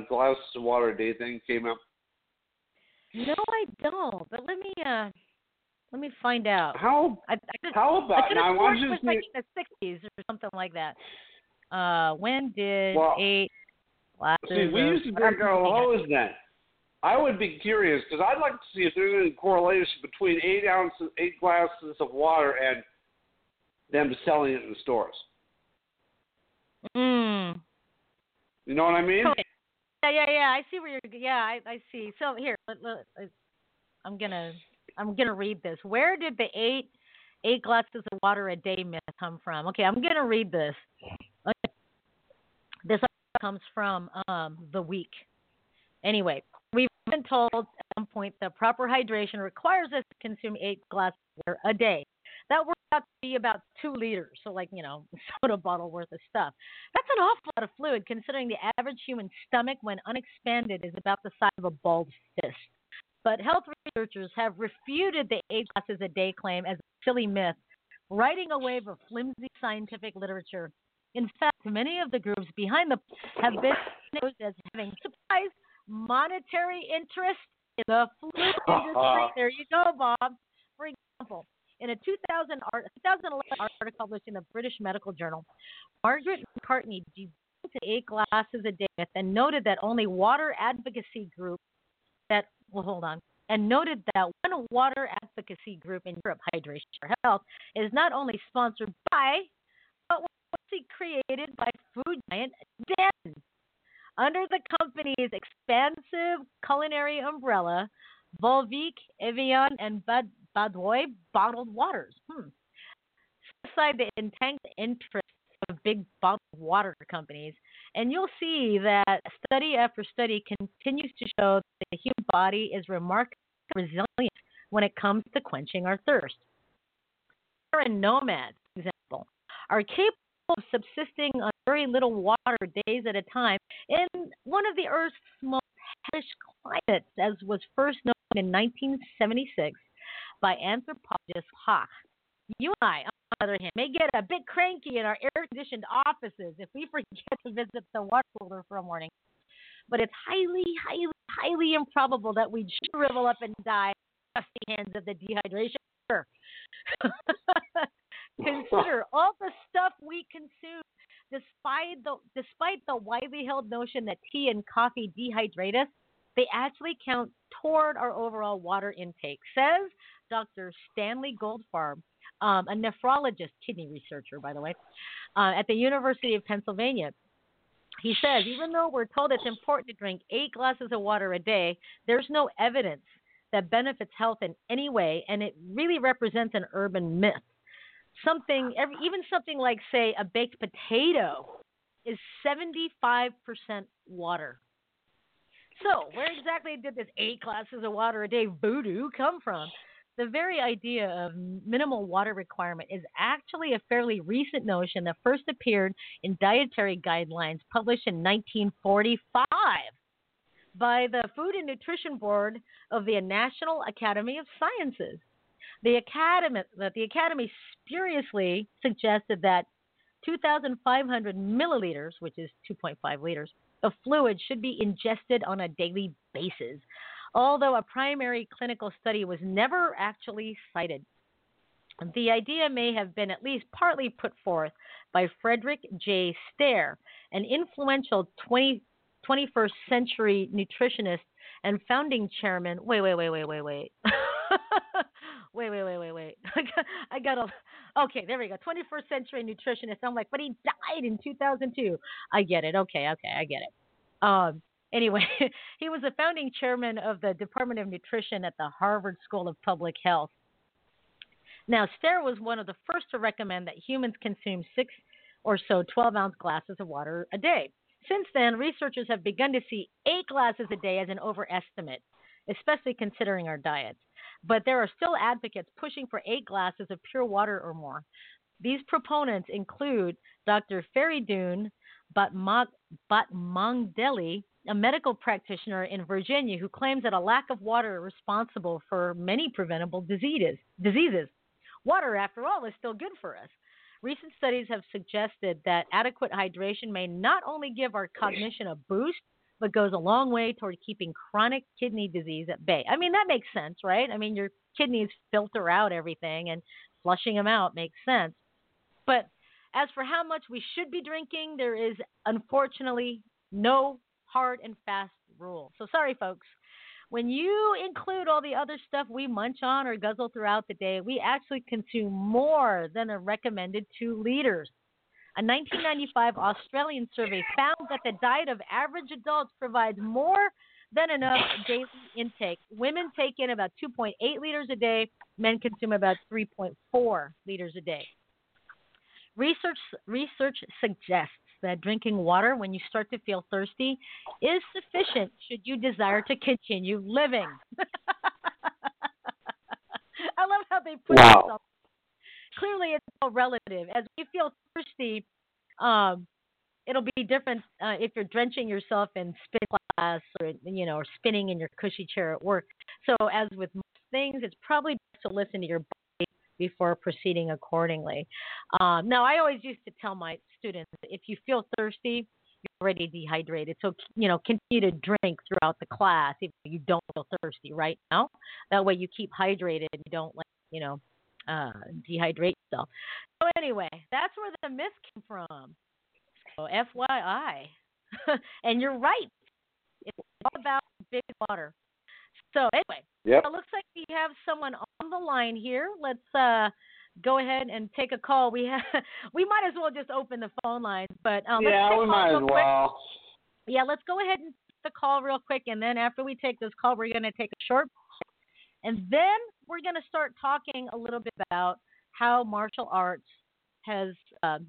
glasses of water a day thing came up? No, I don't, but let me find out. I want you to see. It was like in the 60s or something like that. When did eight glasses of water? See, we used to drink our hose then. I would be curious because I'd like to see if there's any correlation between 8 ounces, 8 glasses of water, and them selling it in the stores. Mm. You know what I mean? Okay. Yeah. I see where you're. Yeah, I see. So here, I'm gonna read this. Where did the eight glasses of water a day myth come from? Okay, I'm gonna read this. Okay. This comes from The Week. Anyway. We've been told at some point that proper hydration requires us to consume 8 glasses of water a day. That works out to be about 2 liters, so like, you know, a soda bottle worth of stuff. That's an awful lot of fluid considering the average human stomach when unexpanded is about the size of a bald fist. But health researchers have refuted the 8 glasses a day claim as a silly myth, riding a wave of flimsy scientific literature. In fact, many of the groups behind the have been exposed as having surprised monetary interest in the fluid industry. There you go, Bob. For example, in a 2011 article published in the British Medical Journal, Margaret McCartney debunked the 8 glasses a day myth and noted that one water advocacy group in Europe, Hydration for Health, is not only sponsored by, but was created by food giant Dan. Under the company's expansive culinary umbrella, Volvic, Evian, and Badoy bottled waters. Set aside the entangled interests of big bottled water companies, and you'll see that study after study continues to show that the human body is remarkably resilient when it comes to quenching our thirst. Foreign nomads, for example, are capable of subsisting on very little water days at a time in one of the Earth's most hellish climates, as was first known in 1976 by anthropologist Hawk. You and I, on the other hand, may get a bit cranky in our air-conditioned offices if we forget to visit the water cooler for a morning. But it's highly, highly, highly improbable that we'd shrivel up and die at the hands of the dehydration cure. Consider all the stuff we consume. Despite the widely held notion that tea and coffee dehydrate us, they actually count toward our overall water intake, says Dr. Stanley Goldfarb, a nephrologist, kidney researcher, by the way, at the University of Pennsylvania. He says, even though we're told it's important to drink 8 glasses of water a day, there's no evidence that benefits health in any way, and it really represents an urban myth. Something like, say, a baked potato is 75% water. So where exactly did this 8 glasses of water a day voodoo come from? The very idea of minimal water requirement is actually a fairly recent notion that first appeared in dietary guidelines published in 1945 by the Food and Nutrition Board of the National Academy of Sciences. The Academy spuriously suggested that 2,500 milliliters, which is 2.5 liters, of fluid should be ingested on a daily basis, although a primary clinical study was never actually cited. The idea may have been at least partly put forth by Frederick J. Stair, an influential 21st century nutritionist and founding chairman. Okay, there we go. 21st century nutritionist. I'm like, but he died in 2002. I get it. Okay, I get it. Anyway, he was a founding chairman of the Department of Nutrition at the Harvard School of Public Health. Now, Stair was one of the first to recommend that humans consume 6 or so 12-ounce glasses of water a day. Since then, researchers have begun to see 8 glasses a day as an overestimate, especially considering our diets. But there are still advocates pushing for 8 glasses of pure water or more. These proponents include Dr. Faridoun Batmangdeli, a medical practitioner in Virginia who claims that a lack of water is responsible for many preventable diseases. Water, after all, is still good for us. Recent studies have suggested that adequate hydration may not only give our cognition a boost, but goes a long way toward keeping chronic kidney disease at bay. I mean, that makes sense, right? I mean, your kidneys filter out everything, and flushing them out makes sense. But as for how much we should be drinking, there is, unfortunately, no hard and fast rule. So sorry, folks. When you include all the other stuff we munch on or guzzle throughout the day, we actually consume more than a recommended 2 liters. A 1995 Australian survey found that the diet of average adults provides more than enough daily intake. Women take in about 2.8 liters a day. Men consume about 3.4 liters a day. Research suggests that drinking water when you start to feel thirsty is sufficient should you desire to continue living. I love how they put themselves. Clearly, it's all relative. As you feel thirsty, it'll be different if you're drenching yourself in spin class or, or spinning in your cushy chair at work. So as with most things, it's probably best to listen to your body before proceeding accordingly. Now, I always used to tell my students, if you feel thirsty, you're already dehydrated. So, continue to drink throughout the class if you don't feel thirsty right now. That way you keep hydrated and you don't, dehydrate yourself. So anyway, that's where the myth came from. So FYI. And you're right. It's all about big water. So anyway, It looks like we have someone on the line here. Let's go ahead and take a call. We might as well just open the phone lines, but we might as well. Quick. Yeah, let's go ahead and take the call real quick, and then after we take this call, we're going to take a short break. And then we're going to start talking a little bit about how martial arts has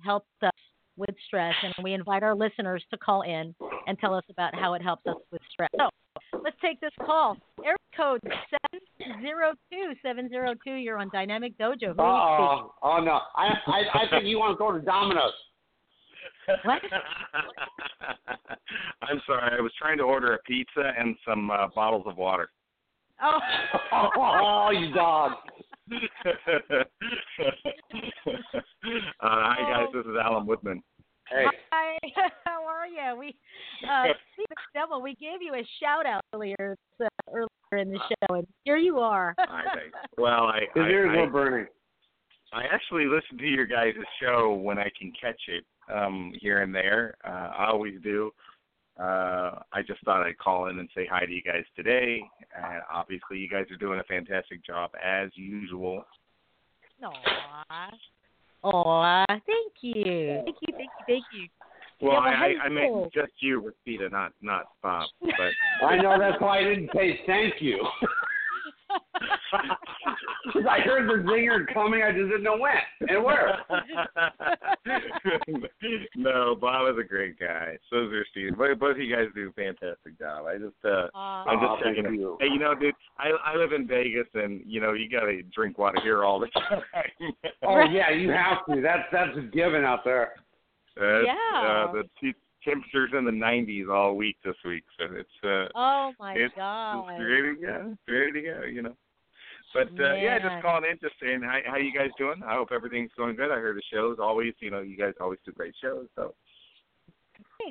helped us with stress. And we invite our listeners to call in and tell us about how it helps us with stress. So let's take this call. Area code 702. You're on Dynamic Dojo. Who are you speaking? Oh, no. I think you want to go to Domino's. What? I'm sorry. I was trying to order a pizza and some bottles of water. Oh, you dog. Hi, guys. This is Alan Woodman. Hey. Hi. How are you? We gave you a shout-out earlier in the show, and here you are. His ears were burning. I actually listen to your guys' show when I can catch it here and there. I always do. I just thought I'd call in and say hi to you guys today. Obviously, you guys are doing a fantastic job as usual. Aww, thank you. Well, I meant just you, Rafita, not Bob. But I know that's why I didn't say thank you. Because I heard the zinger coming, I just didn't know when and where. No, Bob is a great guy. So is Steve. Both of you guys do a fantastic job. I'm just checking in. Hey, dude, I live in Vegas, and you gotta drink water here all the time. Oh yeah, you have to. That's a given out there. The temperatures in the 90s all week this week, so it's oh my god, it's ready to go, But just calling in, just saying how you guys doing? I hope everything's going good. I heard the shows always, you guys always do great shows. So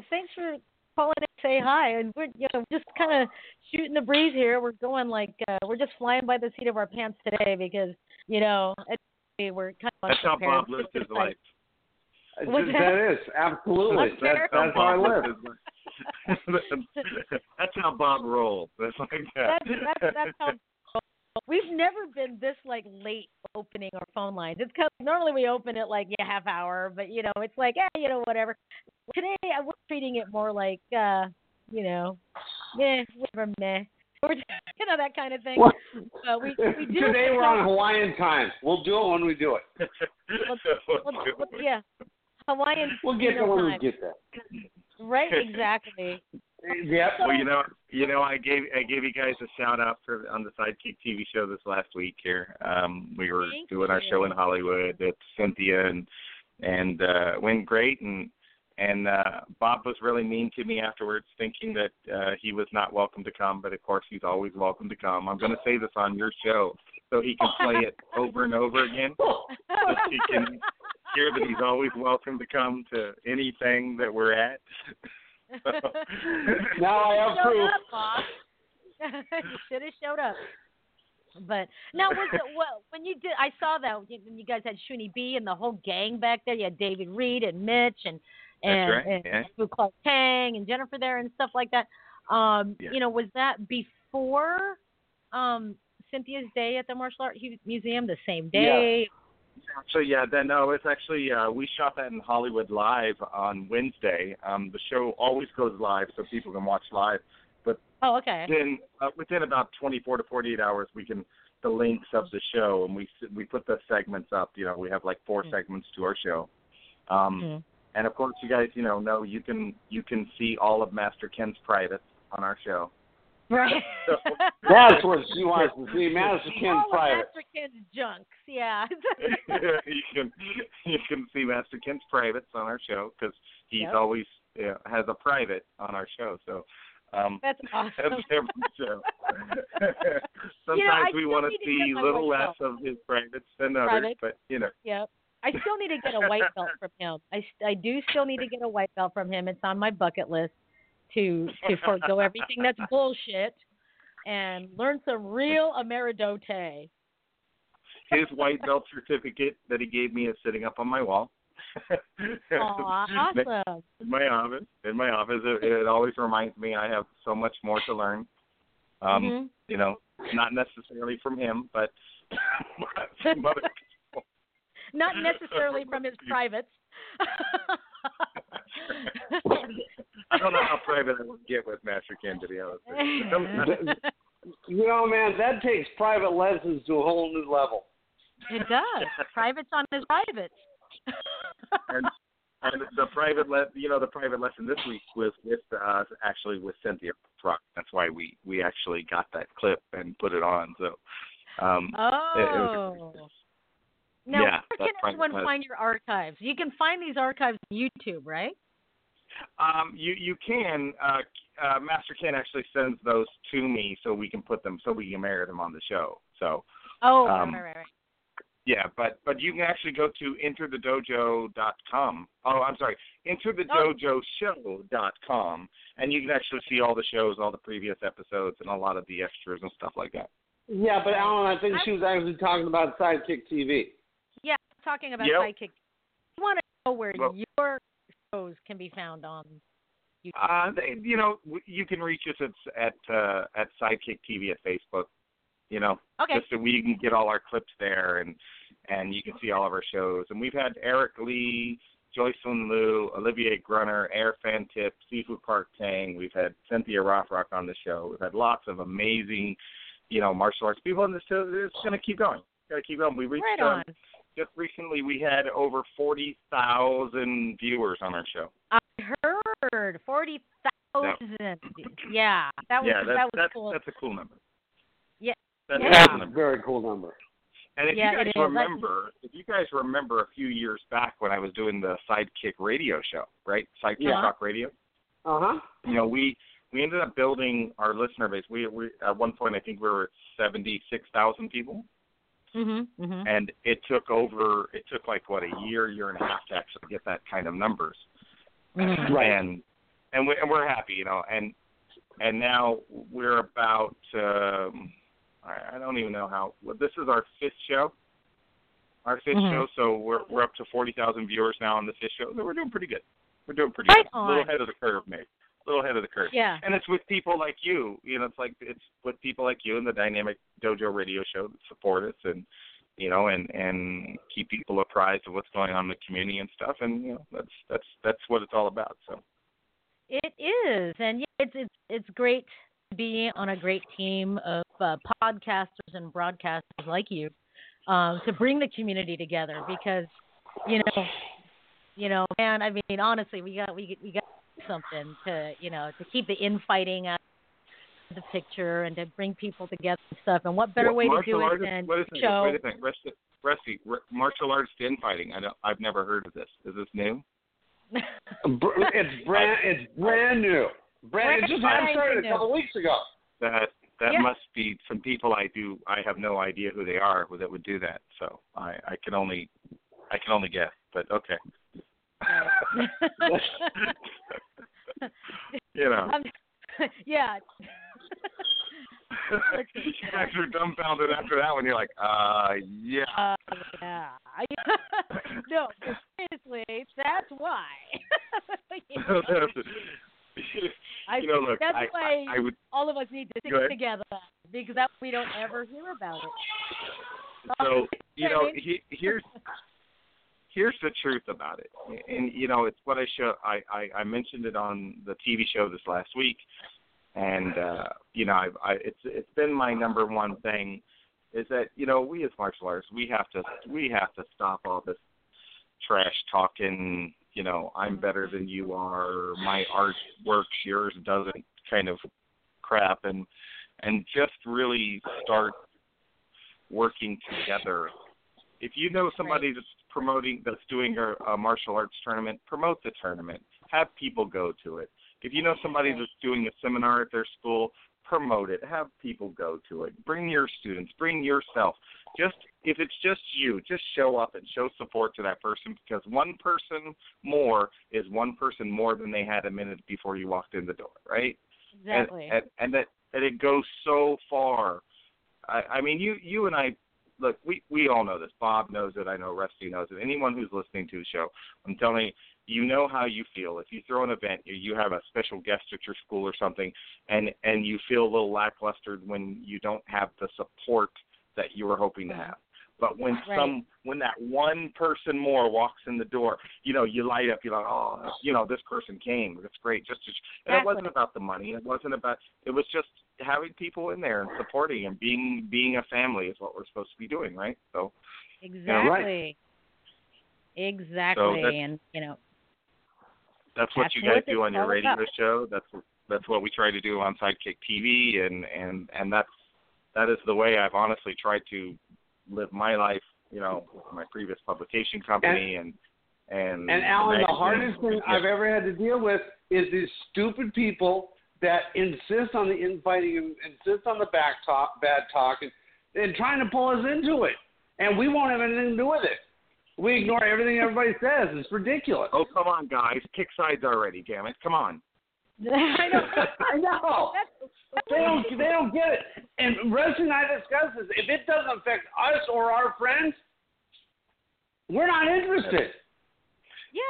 thanks for calling and say hi. And we're just kind of shooting the breeze here. We're going we're just flying by the seat of our pants today because they were kind of that's how Bob lived his life. That is, absolutely. That's how I live. That's how Bob rolls. That's like that. That's how we've never been this like late opening our phone lines. It's kind of, normally we open it like half hour, but you know it's like you know whatever. Today I was treating it more like you know whatever meh. Or, you know, that kind of thing. Well, we do today we're on Hawaiian time. We'll do it when we do it. Yeah. Hawaiian we'll get there when we get there. Right, exactly. Yep. Well, you know, I gave you guys a shout out for on the Sidekick TV show this last week here. We were doing our show in Hollywood at Cynthia and went great and Bob was really mean to me afterwards, thinking that he was not welcome to come. But, of course, he's always welcome to come. I'm going to say this on your show so he can play it over and over again. So he can hear that he's always welcome to come to anything that we're at. So. Now I have proof. You should have showed up. But now, when you did, I saw that when you guys had Shuni B and the whole gang back there. You had David Reed and Mitch and Clark Tang and Jennifer there and stuff like that. Yeah. You know, was that before Cynthia's day at the Martial Arts Museum? The same day. Yeah. So it's actually we shot that in Hollywood live on Wednesday. The show always goes live, so people can watch live. But then within about 24 to 48 hours, we can the links of the show, and we put the segments up. You know, we have like 4 segments to our show. And, of course, you guys, know you can see all of Master Ken's privates on our show. Right. So. That's what she wants to see, Master Ken's privates. Master Ken's junks, yeah. You can see Master Ken's privates on our show because he's always has a private on our show. So that's awesome. That's every show. Sometimes we want to see a little less of his privates than others, but, Yep. I still need to get a white belt from him. I do still need to get a white belt from him. It's on my bucket list to forego everything that's bullshit and learn some real Ameridote. His white belt certificate that he gave me is sitting up on my wall. Aw, awesome. In my office, it always reminds me I have so much more to learn. You know, not necessarily from him, but from other people. Not necessarily from his privates. I don't know how private I would get with Master Ken, to be honest with you. You know, man, that takes private lessons to a whole new level. It does. Privates on his privates. and the private lesson this week was with Cynthia Rothrock. That's why we actually got that clip and put it on. So, it was great. Now, where can everyone find your archives? You can find these archives on YouTube, right? You can. Master Ken actually sends those to me so we can put them, so we can air them on the show. So. Oh, right. Yeah, but you can actually go to enterthedojo.com. Oh, I'm sorry, enterthedojoshow.com, and you can actually see all the shows, all the previous episodes, and a lot of the extras and stuff like that. Yeah, but Alan, I think she was actually talking about Sidekick TV. Yeah, talking about Sidekick. I want to know where your shows can be found on YouTube. You can reach us at Sidekick TV at Facebook. You know, just so we can get all our clips there, and you can see all of our shows. And we've had Eric Lee, Joycelyn Liu, Olivier Gruner, Air Fan Tip, Sifu Park Tang. We've had Cynthia Rothrock on the show. We've had lots of amazing, martial arts people on the show. It's going to keep going. We reached just recently we had over 40,000 viewers on our show. I heard 40,000. Yeah, that was cool. That's a cool number. Yeah, that's a very cool number. And if you guys remember a few years back when I was doing the Sidekick Radio show, right? Sidekick Talk Radio. We ended up building our listener base. We at one point I think we were at 76,000 people. And it took like a year and a half to actually get that kind of numbers. Right. And we're happy, and now we're about I don't even know how. This is our 5th show. our fifth show, so we're up to 40,000 viewers now on the fifth show. So we're doing pretty good. We're doing pretty good. A little ahead of the curve, maybe. A little ahead of the curve. Yeah. And it's with people like you. You know, it's with people like you and the Dynamic Dojo Radio Show that support us and, you know, and keep people apprised of what's going on in the community and stuff. And, you know, that's what it's all about. So. It is. And yeah, it's great to be on a great team of podcasters and broadcasters like you to bring the community together because, you know, man, I mean, honestly, we got something to, you know, to keep the infighting out of the picture and to bring people together and stuff. And what better way to do it than show? Wait a minute, Rusty, martial arts infighting. I've never heard of this. Is this new? It's brand new. It just started a couple weeks ago. That must be some people I have no idea who they are that would do that. So I can only guess. But okay. You know. Yeah. You're dumbfounded after that one. You're like, yeah. Yeah. No, seriously, that's why. You know? You know, look, that's why all of us need to stick together because that we don't ever hear about it. So you know, here's the truth about it, and you know, it's what I show. I mentioned it on the TV show this last week, and you know, it's been my number one thing is that you know we as martial artists we have to stop all this trash talking. You know, I'm better than you are. My art works, yours doesn't. Kind of crap, and just really start working together. If you know somebody that's promoting, that's doing a martial arts tournament, promote the tournament. Have people go to it. If you know somebody that's doing a seminar at their school, promote it. Have people go to it. Bring your students. Bring yourself. Just if it's just you, just show up and show support to that person because one person more is one person more than they had a minute before you walked in the door, right? Exactly. And it goes so far. I mean, you and I, look, we all know this. Bob knows it. I know Rusty knows it. Anyone who's listening to the show, I'm telling you, you know how you feel. If you throw an event, you have a special guest at your school or something, and you feel a little lackluster when you don't have the support that you were hoping to have. But when that one person more walks in the door, you know, you light up. You're like, oh, you know, this person came. That's great. And it wasn't about the money. It was just having people in there and supporting and being a family is what we're supposed to be doing, right? So exactly, you know, right. Exactly, so and you know, that's what you guys do on your radio show. That's what we try to do on Sidekick TV, and that is the way I've honestly tried to live my life, you know, with my previous publication company and Alan, the hardest thing I've ever had to deal with is these stupid people that insist on the infighting and insist on the bad talk and trying to pull us into it. And we won't have anything to do with it. We ignore everything everybody says. It's ridiculous. Oh, come on, guys. Pick sides already, damn it. Come on. I know. They don't get it. And Rusty and I discuss this. If it doesn't affect us or our friends, we're not interested.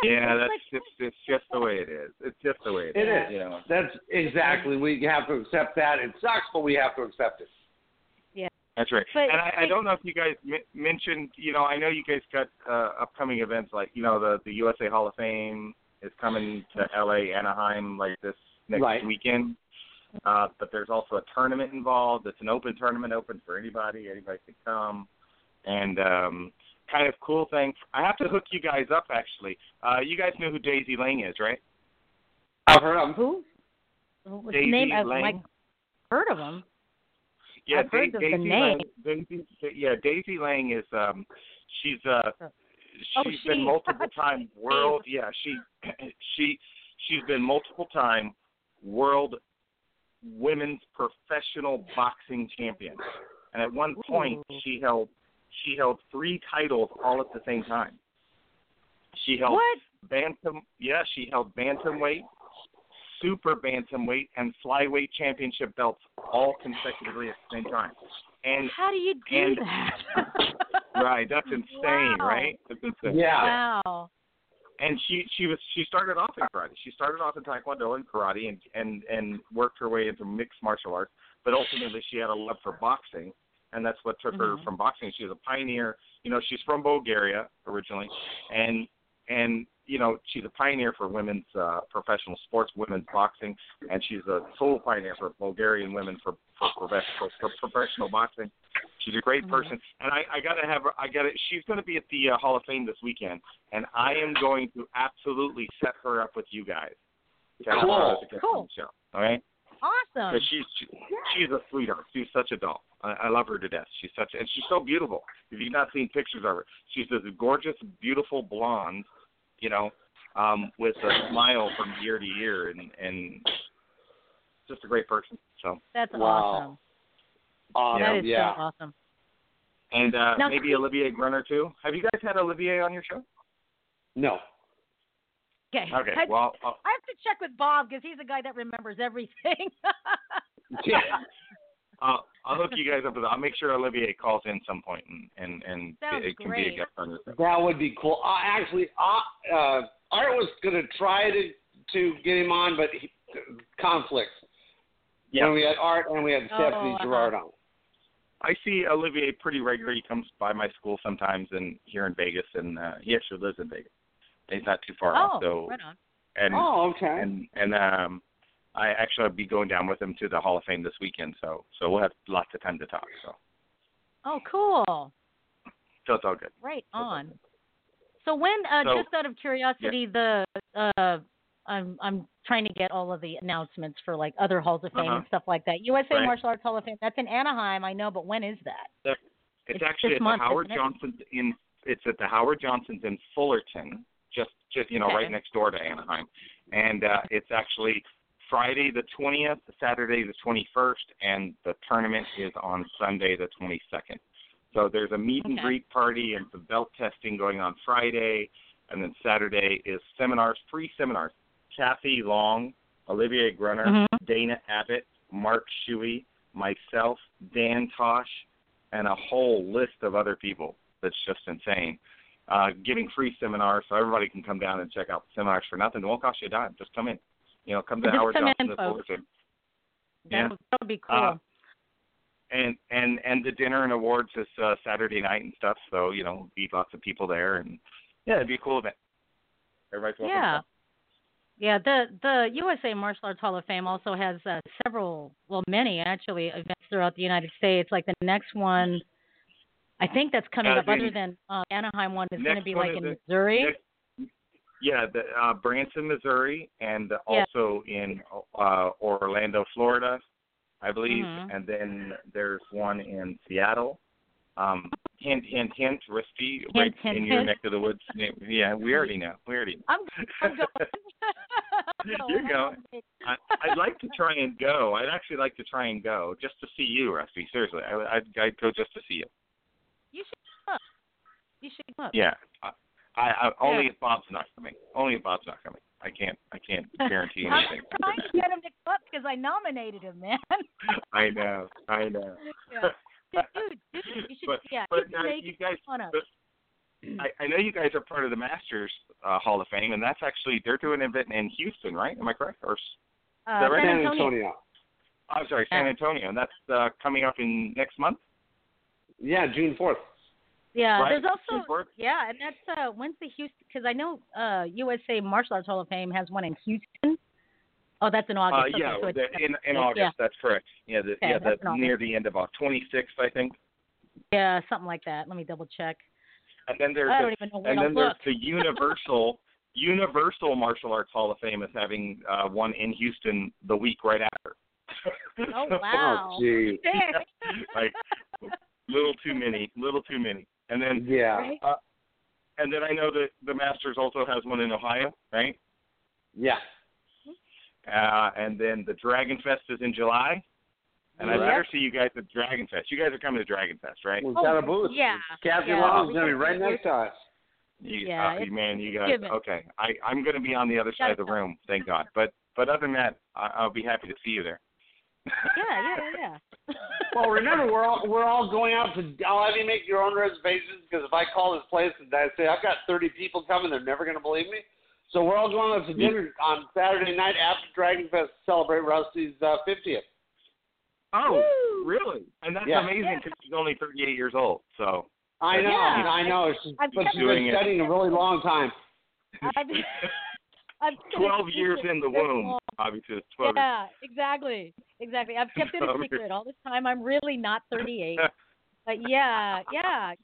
Yeah, it's just the way it is. It's just the way it is. You know. That's exactly. We have to accept that. It sucks, but we have to accept it. Yeah, that's right. But, and I don't know if you guys mentioned. You know, I know you guys got upcoming events like you know the USA Hall of Fame. It's coming to L.A., Anaheim, like this next weekend. But there's also a tournament involved. It's an open tournament, open for anybody. Anybody can come. And kind of cool thing. I have to hook you guys up, actually. You guys know who Daisy Lang is, right? I've heard of him. Who? What's Daisy name? Lang. I've heard of him. Yeah, I've heard Daisy of the name. Daisy Lang is she's a... She's been multiple time world. Yeah, she's been multiple time world women's professional boxing champion, and at one point she held three titles all at the same time. She held she held bantamweight, super bantamweight, and flyweight championship belts all consecutively at the same time. And how do you do that? Right, that's insane, right? Yeah. Wow. And she started off in karate. She started off in taekwondo and karate and worked her way into mixed martial arts. But ultimately, she had a love for boxing, and that's what took her from boxing. She was a pioneer. You know, she's from Bulgaria originally, and you know, she's a pioneer for women's professional sports, women's boxing, and she's a sole pioneer for Bulgarian women for professional boxing. She's a great person, and I gotta have her. She's gonna be at the Hall of Fame this weekend, and I am going to absolutely set her up with you guys. Cool. Show, all right. Awesome. Because she's a sweetheart. She's such a doll. I love her to death. And she's so beautiful. If you've not seen pictures of her, she's this gorgeous, beautiful blonde. You know, with a smile from year to year, and just a great person. So that's awesome. That is so awesome. And maybe Olivier Gruner too. Have you guys had Olivier on your show? No. Okay. Well, I have to check with Bob because he's the guy that remembers everything. Yeah. I'll hook you guys up with. I'll make sure Olivier calls in some point, and it can be a guest on your show. That would be cool. Art was going to try to get him on, but conflicts. Yeah. When we had Art and we had Stephanie Gerard on. I see Olivier pretty regularly. He comes by my school sometimes, and here in Vegas, and he actually lives in Vegas. He's not too far off. So, right on. Okay. And I actually will be going down with him to the Hall of Fame this weekend, so we'll have lots of time to talk. So. Oh, cool. So it's all good. Right on. So when, just out of curiosity, I'm trying to get all of the announcements for like other Halls of Fame and stuff like that. USA Martial Arts Hall of Fame, that's in Anaheim, I know, but when is that? It's actually at the Howard Johnson's in Fullerton, just right next door to Anaheim, and it's actually Friday the 20th, Saturday the 21st, and the tournament is on Sunday the 22nd. So there's a meet and greet party and some belt testing going on Friday, and then Saturday is seminars, free seminars. Kathy Long, Olivier Gruner, Dana Abbott, Mark Shuey, myself, Dan Tosh, and a whole list of other people. That's just insane. Giving free seminars so everybody can come down and check out the seminars for nothing. It won't cost you a dime. Just come in. Come to Howard Johnson. That would be cool. And the dinner and awards is Saturday night and stuff. So be lots of people there, and it'd be a cool event. Everybody's welcome. Yeah. The USA Martial Arts Hall of Fame also has many actually events throughout the United States. Like the next one, I think that's coming up. Other than Anaheim one, is going to be like in Missouri. Branson, Missouri, and also in Orlando, Florida, I believe. And then there's one in Seattle. Hint, hint, hint, Risky, right hint, in hint. Your neck of the woods. Yeah, we already know. I'm going. You're going. I'd like to try and go. I'd actually like to try and go just to see you, Rusty. Seriously, I'd go just to see you. You should come up. Yeah. I only if Bob's not coming. I can't guarantee anything. I'm trying to get him to come up because I nominated him, man. I know. Yeah. Dude, you should. You guys. I know you guys are part of the Masters Hall of Fame, and that's actually they're doing an event in Houston, right? Am I correct? Or right? San Antonio. I'm sorry, San Antonio, and that's coming up in next month. Yeah, June 4th. Yeah, right. There's also and that's when's the Houston? Because I know USA Martial Arts Hall of Fame has one in Houston. Oh, that's in August. In August. Yeah. That's correct. Yeah, that's near the end of August, 26th, I think. Yeah, something like that. Let me double check. And then there's the Universal Martial Arts Hall of Fame is having one in Houston the week right after. Oh wow! Oh, geez. Little too many. And then and then I know that the Masters also has one in Ohio, right? Yeah. And then the Dragon Fest is in July, and I better see you guys at Dragon Fest. You guys are coming to Dragon Fest, right? We've got a booth. Yeah. Kathy Long is going to be right next to us. You guys. Okay, I'm going to be on the other side of the room, thank God. But other than that, I'll be happy to see you there. Yeah. Well, remember, we're all going out to. I'll have you make your own reservations, because if I call this place and I say I've got 30 people coming, they're never going to believe me. So we're all going out to dinner on Saturday night after Dragon Fest to celebrate Rusty's 50th. Oh, woo! Really? And that's amazing because she's only 38 years old. So I know, I know. She's been studying a really long time. I've 12 years in the womb, obviously. It's 12. Yeah, exactly. I've kept it a secret all this time. I'm really not 38. But yeah.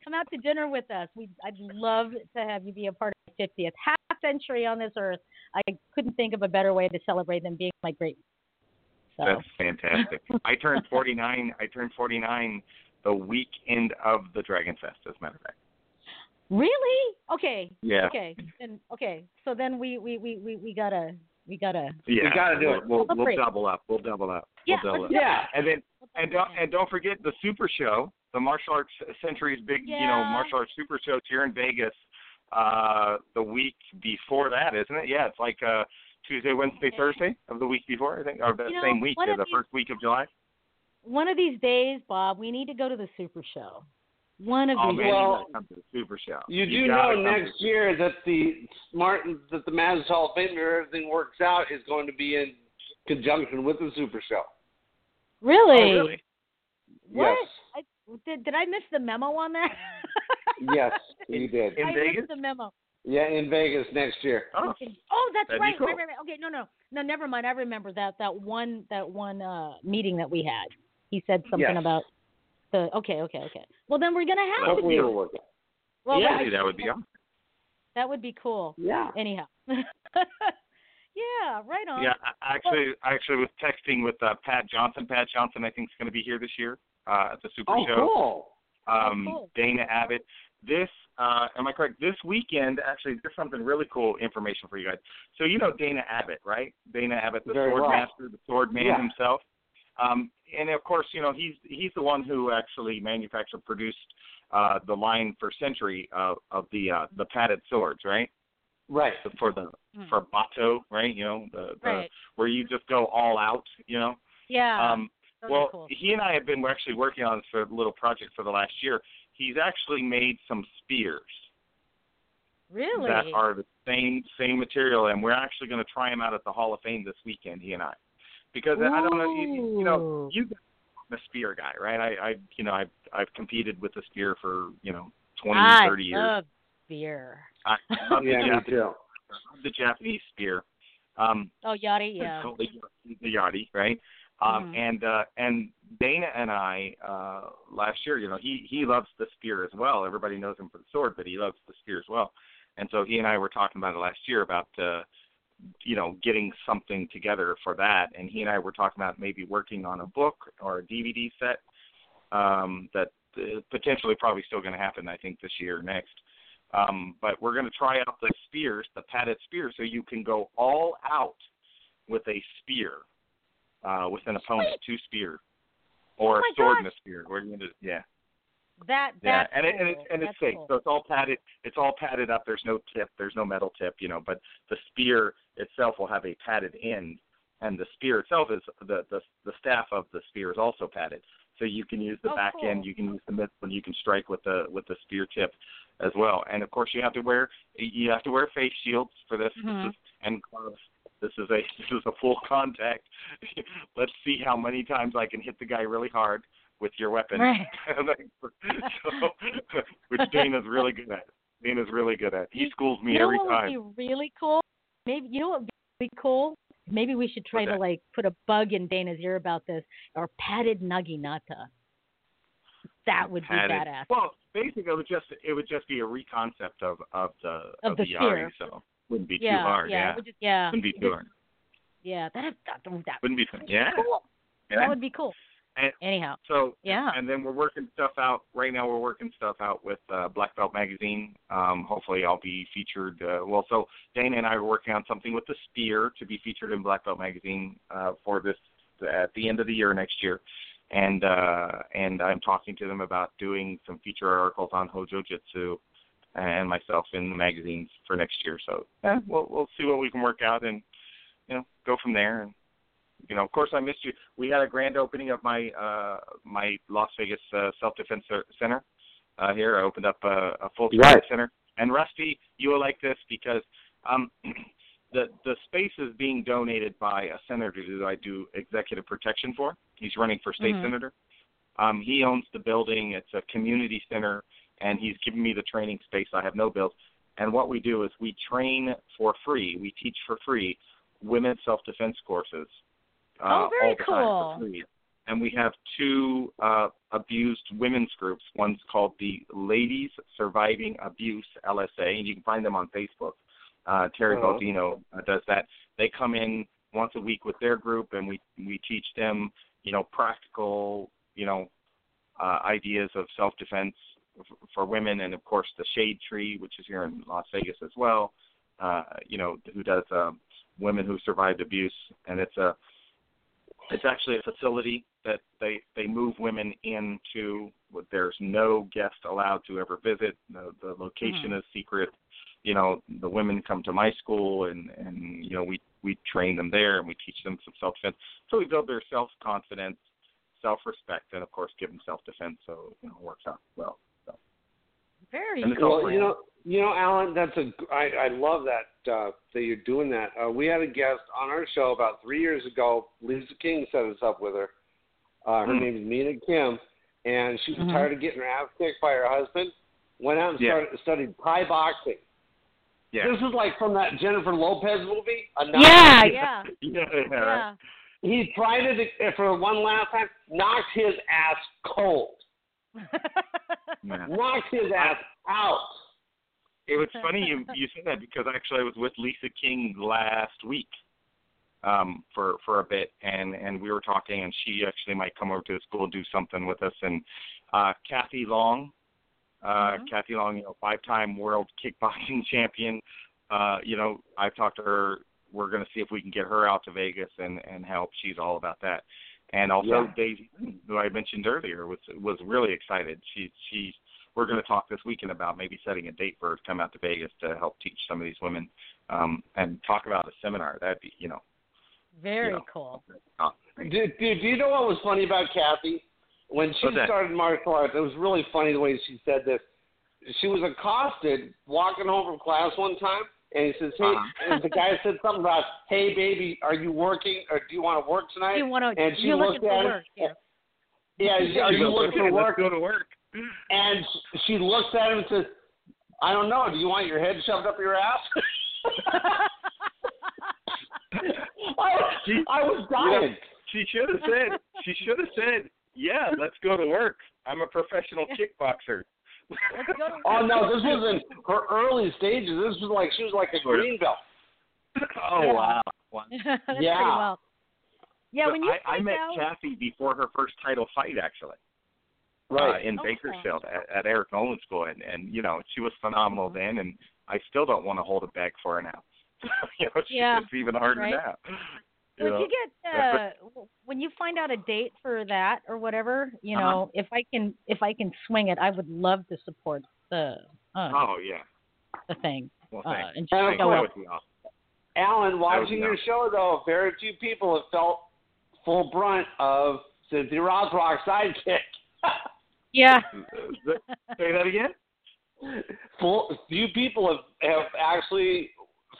Come out to dinner with us. I'd love to have you be a part of the 50th. Half century on this earth. I couldn't think of a better way to celebrate than being my great. So. That's fantastic. I turned 49 the weekend of the Dragon Fest, as a matter of fact. Really? Okay. Yeah. Okay. So then we gotta do it. We'll double up. Yeah. And don't forget the Super Show, the Martial Arts Century's big, Martial Arts Super Show here in Vegas. The week before that, isn't it? Yeah, it's like Tuesday, Wednesday, Thursday of the week before, I think, or the same week, the first week of July. One of these days, Bob, we need to go to the Super Show. One of these. Well, Super Show. You do know next year that the Madness Hall of Fame, if everything works out, is going to be in conjunction with the Super Show. Really? Oh, really? What? Yes. Did I miss the memo on that? Yes, you did. In Vegas? I missed the memo. Yeah, in Vegas next year. Oh, that's right. Cool. Right. Okay, no, never mind. I remember that one meeting that we had. He said something about. Okay. Well, then we're gonna have to do it. Well, that would be awesome. That would be cool. Yeah. Anyhow. Yeah. Right on. Yeah. I actually was texting with Pat Johnson. Pat Johnson, I think, is going to be here this year at the Super Show. Cool. Cool. Dana Abbott. This, am I correct? This weekend, actually, there's something really cool information for you guys. So you know Dana Abbott, right? Dana Abbott, the sword master, the sword man himself. And of course, he's the one who actually manufactured, produced the line for Century of the padded swords, right? Right. For Bato, right? Where you just go all out, Yeah. Well, cool. He and I have been actually working on this for a little project for the last year. He's actually made some spears. Really? That are the same material, and we're actually going to try them out at the Hall of Fame this weekend, he and I. Because I don't know, you I'm a spear guy, right? I've competed with the spear for 20, 30 years. I love spear. I love the Japanese spear. Yari, yeah. The yari, right? And Dana and I last year, he loves the spear as well. Everybody knows him for the sword, but he loves the spear as well. And so he and I were talking about it last year about getting something together for that. And he and I were talking about maybe working on a book or a DVD set that potentially probably still going to happen, I think, this year or next. But we're going to try out the spears, the padded spear, so you can go all out with a spear. With an opponent, two spear, or a sword and a spear. We're gonna, it's safe. Cool. So it's all padded. It's all padded up. There's no tip. There's no metal tip. But the spear itself will have a padded end, and the spear itself is the staff of the spear is also padded. So you can use the back end. You can use the middle, and you can strike with the spear tip as well. And of course, you have to wear face shields for this, and gloves. This is a full contact. Let's see how many times I can hit the guy really hard with your weapon. Right. Which Dana's really good at. He schools me every time. What would be really cool? Maybe what would be cool? Maybe we should try to put a bug in Dana's ear about this, or padded naginata. That would be badass. Well, basically, it would just be a reconcept of the yari. So. Wouldn't be too hard, Wouldn't be too hard. Yeah, that wouldn't be fun. Yeah. Cool. Yeah, that would be cool. Anyhow, so and then we're working stuff out right now. We're working stuff out with Black Belt Magazine. Hopefully, I'll be featured. So Dana and I are working on something with the spear to be featured in Black Belt Magazine for this at the end of the year next year, and I'm talking to them about doing some feature articles on Hojo Jitsu and myself in the magazines for next year. So we'll see what we can work out and go from there. And you know, of course I missed you. We had a grand opening of my my Las Vegas self-defense center here. I opened up a full training center. And Rusty, you will like this because the space is being donated by a senator who I do executive protection for. He's running for state senator. He owns the building. It's a community center, and he's given me the training space. I have no bills. And what we do is we train for free. We teach for free women's self-defense courses all the time for free. And we have two abused women's groups. One's called the Ladies Surviving Abuse, LSA, and you can find them on Facebook. Terry Baldino does that. They come in once a week with their group, and we teach them, you know, practical, you know, ideas of self-defense for women, and, of course, the Shade Tree, which is here in Las Vegas as well, you know, who does women who survived abuse. And it's actually a facility that they move women into. There's no guest allowed to ever visit. The location is secret. You know, the women come to my school, and you know, we train them there, and we teach them some self-defense. So we build their self-confidence, self-respect, and, of course, give them self-defense. So, you know, it works out well. So. Very cool. You know, Alan, I love that you're doing that. We had a guest on our show about 3 years ago. Lisa King set us up with her. Her name is Mina Kim, and she was tired of getting her ass kicked by her husband. Went out and studied Thai boxing. Yeah. This is like from that Jennifer Lopez movie. Yeah. He tried it for one last time, knocked his ass cold. Knocked his ass out. It was funny you said that, because actually I was with Lisa King last week for a bit, and we were talking, and she actually might come over to the school and do something with us. And Kathy Long, Kathy Long, you know, 5-time world kickboxing champion. You know, I've talked to her. We're going to see if we can get her out to Vegas and help. She's all about that. And also Daisy, who I mentioned earlier, was really excited. She we're going to talk this weekend about maybe setting a date for her to come out to Vegas to help teach some of these women and talk about a seminar. That'd be, you know, cool. Dude, do you know what was funny about Kathy? When she started martial arts, it was really funny the way she said this. She was accosted walking home from class one time, and he says, "Hey," and the guy said something about, "Hey, baby, are you working, or do you want to work tonight?" And she looked at him. Are you looking for work? Go to work. And she looks at him and says, "I don't know. Do you want your head shoved up your ass?" I was dying. You know, she should have said, "Yeah, let's go to work. I'm a professional kickboxer." Oh, no, this was in her early stages. This was like, she was like a green belt. Oh, wow. That's pretty well. Yeah, when you I met Kathy before her first title fight, actually. Right. In Bakersfield at Eric Nolan's school. And, you know, she was phenomenal then, and I still don't want to hold it back for her now. You know, it's even harder now. Would you get when you find out a date for that or whatever? You know, if I can swing it, I would love to support the the thing. Well, thanks. And that would be awesome. Alan, watching your show though, very few people have felt full brunt of Cynthia Rothrock's sidekick. Say that again. Few people have actually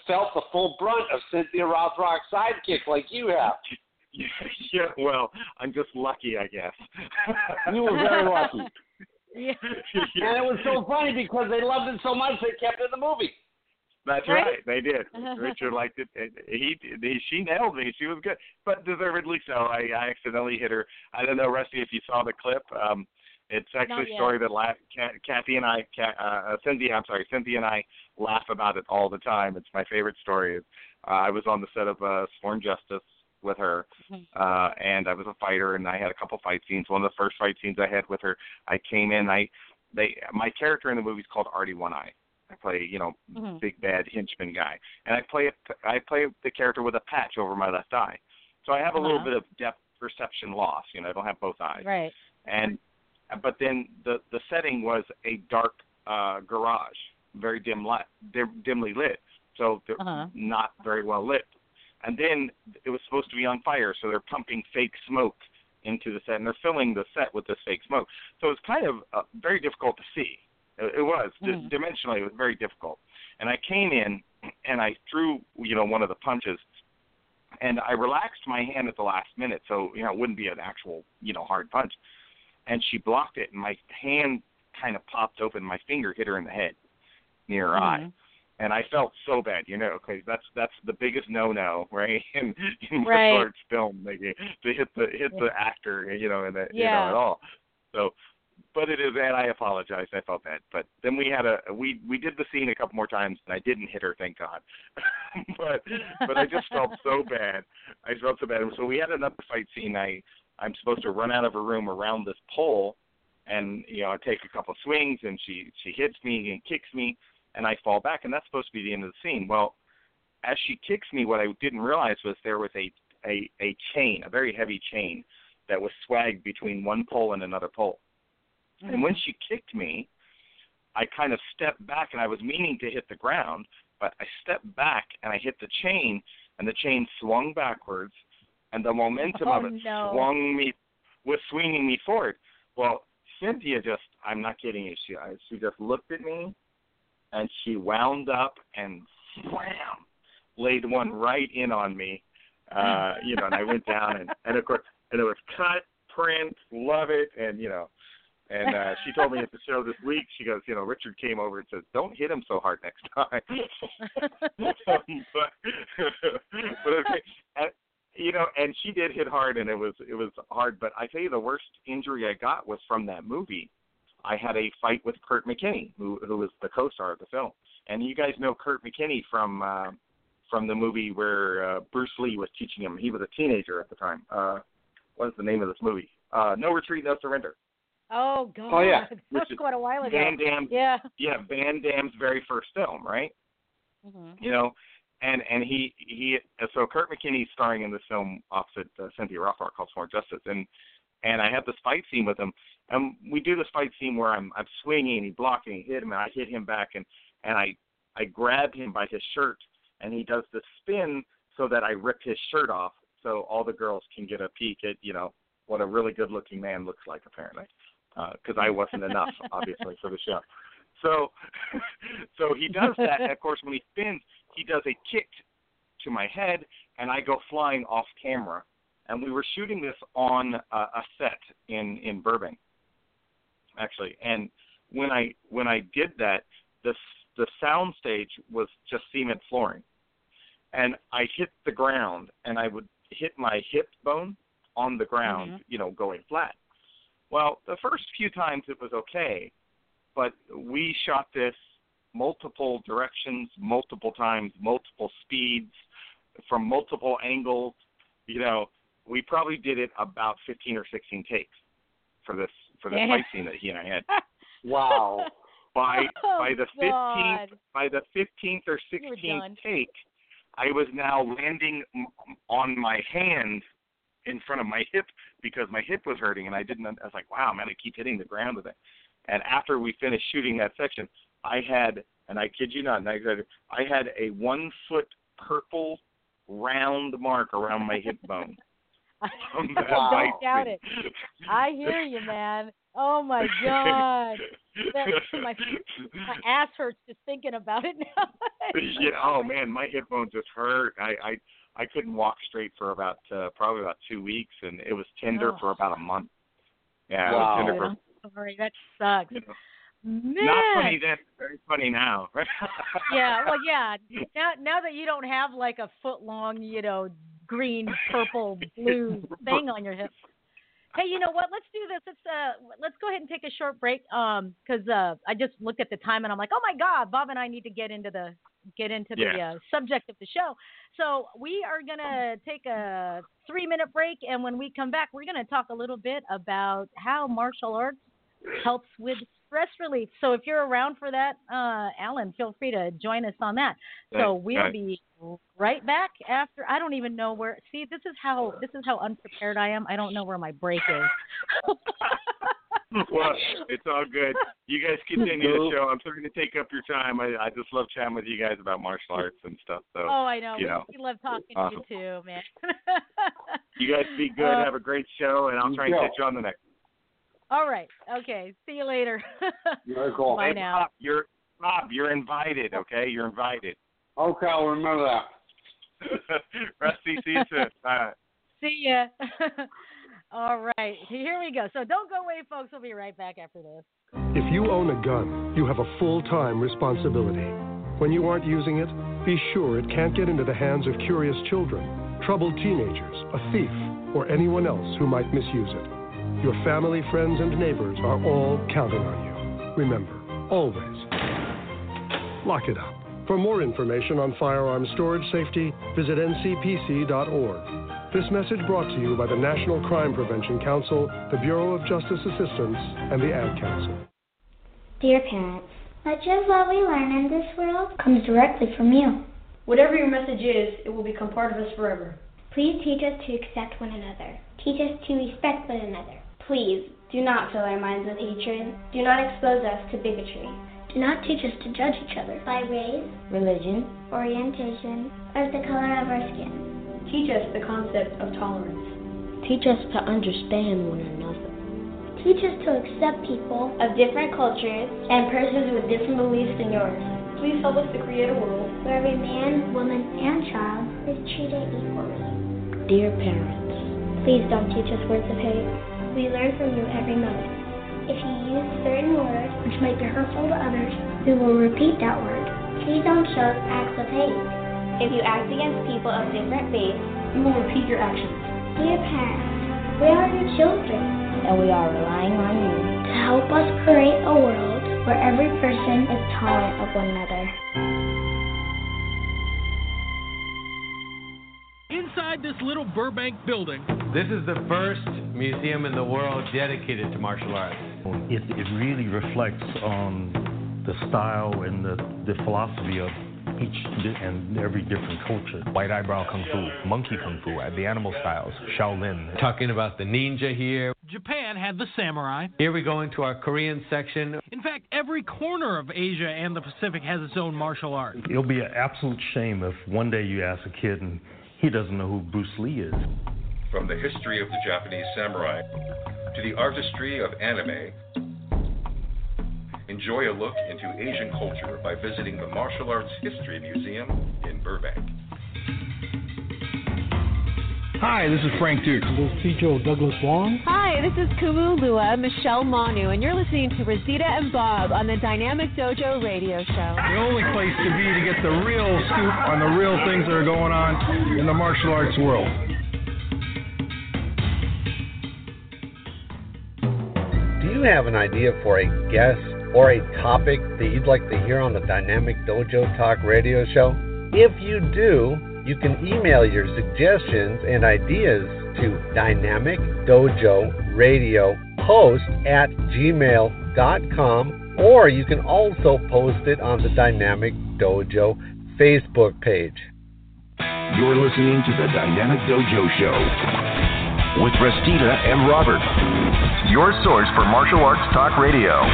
felt the full brunt of Cynthia Rothrock's sidekick like you have. Yeah, well, I'm just lucky, I guess. You were very lucky. And it was so funny because they loved it so much they kept it in the movie. That's right. They did. Richard liked it. She nailed me. She was good, but deservedly so. I accidentally hit her. I don't know, Rusty, if you saw the clip. It's actually a story that Cynthia and I laugh about it all the time. It's my favorite story. I was on the set of Sworn Justice with her, and I was a fighter, and I had a couple fight scenes. One of the first fight scenes I had with her, I came in. My character in the movie is called Artie One Eye. I play, you know, big bad henchman guy, and I play the character with a patch over my left eye, so I have a little bit of depth perception loss. You know, I don't have both eyes. Right. And but then the setting was a dark garage, very dimly lit, so they're not very well lit. And then it was supposed to be on fire, so they're pumping fake smoke into the set, and they're filling the set with this fake smoke. So it's kind of very difficult to see. It was just dimensionally, it was very difficult. And I came in and I threw, one of the punches, and I relaxed my hand at the last minute, so it wouldn't be an actual, hard punch. And she blocked it, and my hand kind of popped open. My finger hit her in the head, near her eye. And I felt so bad, because that's the biggest no-no, right? In martial arts film, to hit the actor, at all. So, but it is, and I apologized. I felt bad. But then we had we did the scene a couple more times, and I didn't hit her, thank God. but I just felt so bad. And so we had another fight scene. I'm supposed to run out of a room around this pole, and I take a couple swings, and she hits me and kicks me. And I fall back, and that's supposed to be the end of the scene. Well, as she kicks me, what I didn't realize was there was a chain, a very heavy chain, that was swagged between one pole and another pole. Mm-hmm. And when she kicked me, I kind of stepped back, and I was meaning to hit the ground, but I stepped back, and I hit the chain, and the chain swung backwards, and the momentum was swinging me forward. Well, Cynthia I'm not kidding you, she just looked at me, and she wound up and wham, laid one right in on me, and I went down and of course, and it was cut, print, love it. And, and she told me at the show this week, she goes, Richard came over and says, don't hit him so hard next time. But okay. And she did hit hard, and it was hard. But I tell you, the worst injury I got was from that movie. I had a fight with Kurt McKinney, who was the co-star of the film. And you guys know Kurt McKinney from the movie where Bruce Lee was teaching him. He was a teenager at the time. What is the name of this movie? No Retreat, No Surrender. Oh, God. Oh, yeah. That's quite a while ago. Van Damme's, yeah, Van Damme's very first film, right? Mm-hmm. And he so Kurt McKinney's starring in this film opposite Cynthia Rothrock called Smart Justice. And I had this fight scene with him. And we do this fight scene where I'm swinging, he's blocking, hit him, and I hit him back, and I grab him by his shirt, and he does the spin so that I rip his shirt off so all the girls can get a peek at, what a really good-looking man looks like, apparently, because I wasn't enough, obviously, for the show. So he does that, and, of course, when he spins, he does a kick to my head, and I go flying off camera. And we were shooting this on a set in Burbank, actually. And when I did that, the sound stage was just cement flooring, and I hit the ground, and I would hit my hip bone on the ground, going flat. Well, the first few times it was okay, but we shot this multiple directions, multiple times, multiple speeds, from multiple angles. We probably did it about 15 or 16 takes for this fight scene that he and I had. Wow! By the 15th or 16th take, I was now landing on my hand in front of my hip because my hip was hurting, and I didn't. I was like, "Wow, man, I keep hitting the ground with it." And after we finished shooting that section, I had, and I kid you not, I had a 1 foot purple round mark around my hip bone. I don't doubt it. I hear you, man. Oh, my God. My ass hurts just thinking about it now. Oh, man, my hip bone just hurt. I couldn't walk straight for about probably about 2 weeks, and it was tender for about a month. Yeah, it was tender for... I'm sorry, that sucks. Man. Not funny then, very funny now. Now that you don't have like a foot long, green, purple, blue thing on your hip. Hey, you know what? Let's do this. Let's go ahead and take a short break. Because I just looked at the time and I'm like, oh my God, Bob and I need to get into the subject of the show. So we are gonna take a 3-minute break, and when we come back, we're gonna talk a little bit about how martial arts helps with stress relief. So if you're around for that, Alan, feel free to join us on that. So we'll be right back after. I don't even know where. See, this is how unprepared I am. I don't know where my break is. Well, it's all good. You guys continue the show. I'm sorry to take up your time. I just love chatting with you guys about martial arts and stuff. So, oh, I know. We love talking to you too, man. You guys be good. Have a great show, and I'll try and catch you on the next. All right. Okay. See you later. You're cool. Bye now. Bob, you're invited, okay? You're invited. Okay, I'll remember that. Rusty, see you soon. Right. See ya. All right, here we go. So don't go away, folks. We'll be right back after this. If you own a gun, you have a full-time responsibility. When you aren't using it, be sure it can't get into the hands of curious children, troubled teenagers, a thief, or anyone else who might misuse it. Your family, friends, and neighbors are all counting on you. Remember, always lock it up. For more information on firearm storage safety, visit ncpc.org. This message brought to you by the National Crime Prevention Council, the Bureau of Justice Assistance, and the Ad Council. Dear parents, much of what we learn in this world comes directly from you. Whatever your message is, it will become part of us forever. Please teach us to accept one another. Teach us to respect one another. Please, do not fill our minds with hatred. Do not expose us to bigotry. Do not teach us to judge each other by race, religion, orientation, or the color of our skin. Teach us the concept of tolerance. Teach us to understand one another. Teach us to accept people of different cultures and persons with different beliefs than yours. Please help us to create a world where every man, woman, and child is treated equally. Dear parents, please don't teach us words of hate. We learn from you every moment. If you use certain words which might be hurtful to others, we will repeat that word. Please don't show us acts of hate. If you act against people of different faiths, you will repeat your actions. Dear parents, we are your children, and we are relying on you to help us create a world where every person is tolerant of one another. Inside this little Burbank building, this is the first museum in the world dedicated to martial arts. It really reflects on the style and the philosophy of each and every different culture. White eyebrow kung fu, monkey kung fu, the animal styles, Shaolin. Talking about the ninja here. Japan had the samurai. Here we go into our Korean section. In fact, every corner of Asia and the Pacific has its own martial arts. It'll be an absolute shame if one day you ask a kid and he doesn't know who Bruce Lee is. From the history of the Japanese samurai to the artistry of anime, enjoy a look into Asian culture by visiting the Martial Arts History Museum in Burbank. Hi, this is Frank Duke. This is Teacher Douglas Wong. Hi, this is Kumu Lua, Michelle Manu, and you're listening to Rosita and Bob on the Dynamic Dojo radio show. The only place to be to get the real scoop on the real things that are going on in the martial arts world. Do you have an idea for a guest or a topic that you'd like to hear on the Dynamic Dojo Talk radio show? If you do, you can email your suggestions and ideas to dynamicdojoradiohost@gmail.com, or you can also post it on the Dynamic Dojo Facebook page. You're listening to the Dynamic Dojo Show with Restita and Robert, your source for martial arts talk radio.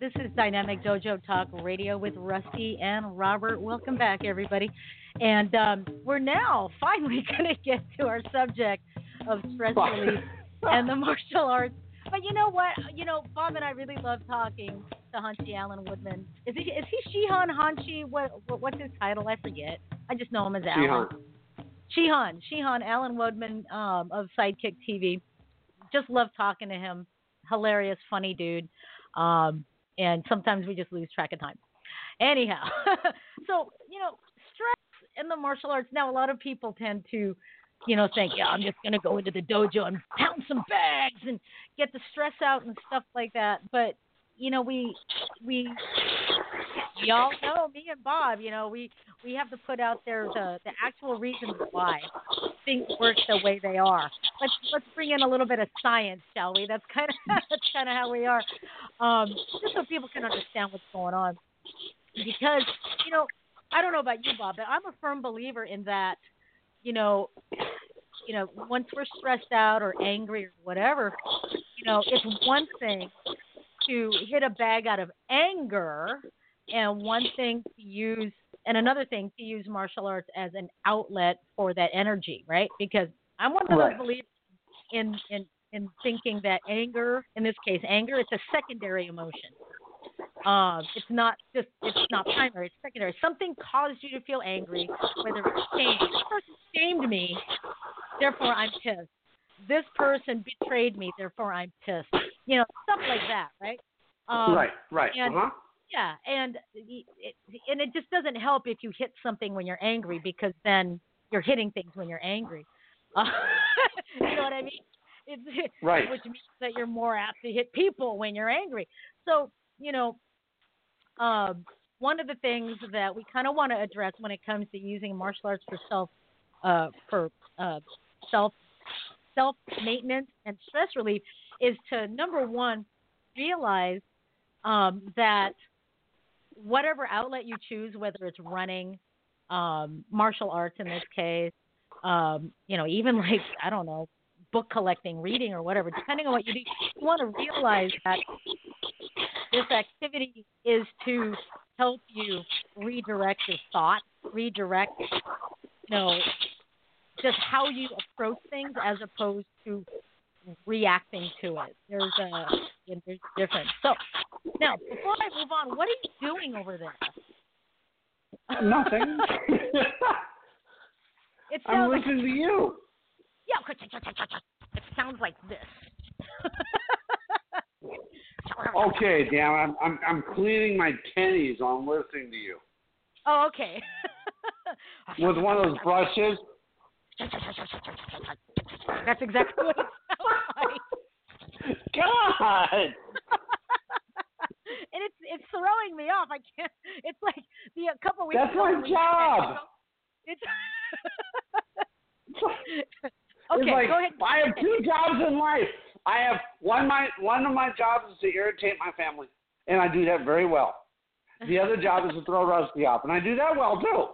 This is Dynamic Dojo Talk Radio with Rusty and Robert. Welcome back, everybody. And we're now finally going to get to our subject of stress relief and the martial arts. But you know what? You know, Bob and I really love talking to Hanchi Alan Woodman. Is he Shihan Hanchi? What's his title? I forget. I just know him as Alan. Shihan Alan Woodman of Sidekick TV. Just love talking to him. Hilarious, funny dude. And sometimes we just lose track of time. Anyhow, so, you know, stress in the martial arts. Now, a lot of people tend to, you know, think, yeah, I'm just going to go into the dojo and pound some bags and get the stress out and stuff like that. But, you know, we all know, me and Bob, you know, we have to put out there the actual reasons why things work the way they are. Let's bring in a little bit of science, shall we? That's kind of how we are, just so people can understand what's going on. Because, you know, I don't know about you, Bob, but I'm a firm believer in that, once we're stressed out or angry or whatever, it's one thing to hit a bag out of anger and one thing to use, and another thing to use martial arts as an outlet for that energy, right? Because I'm one of those believers in thinking that anger, in this case, anger, it's a secondary emotion. It's not primary, it's secondary. Something caused you to feel angry, whether it's shame. This person shamed me, therefore I'm pissed. This person betrayed me, therefore I'm pissed. Stuff like that, right? Yeah, and it just doesn't help if you hit something when you're angry, because then you're hitting things when you're angry. You know what I mean? Which means that you're more apt to hit people when you're angry. So, one of the things that we kind of want to address when it comes to using martial arts for self maintenance and stress relief is to, number one, realize that whatever outlet you choose, whether it's running, martial arts in this case, even like, I don't know, book collecting, reading or whatever, depending on what you do, you want to realize that this activity is to help you redirect your thought, redirect, just how you approach things as opposed to reacting to it. There's a difference. So now, before I move on, what are you doing over there? Nothing. I'm listening to you. Yeah, it sounds like this. Okay, Dan, I'm cleaning my pennies while I'm listening to you. Oh, okay. With one of those brushes. That's exactly what it sounds like. God. And it's throwing me off. I can't. It's like a couple of weeks. That's my job. Okay, like, go ahead. I have two jobs in life. I have one of my jobs is to irritate my family, and I do that very well. The other job is to throw Rusty off, and I do that well too.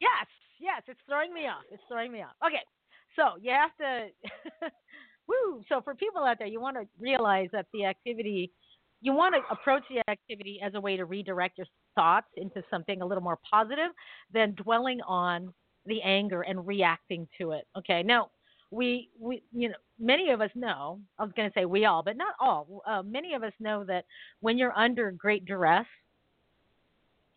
Yes, it's throwing me off. It's throwing me off. Okay, so you have to. Woo! So for people out there, you want to realize that you want to approach the activity as a way to redirect your thoughts into something a little more positive than dwelling on the anger and reacting to it. Okay, now. We many of us know, I was going to say we all, but not all. Many of us know that when you're under great duress,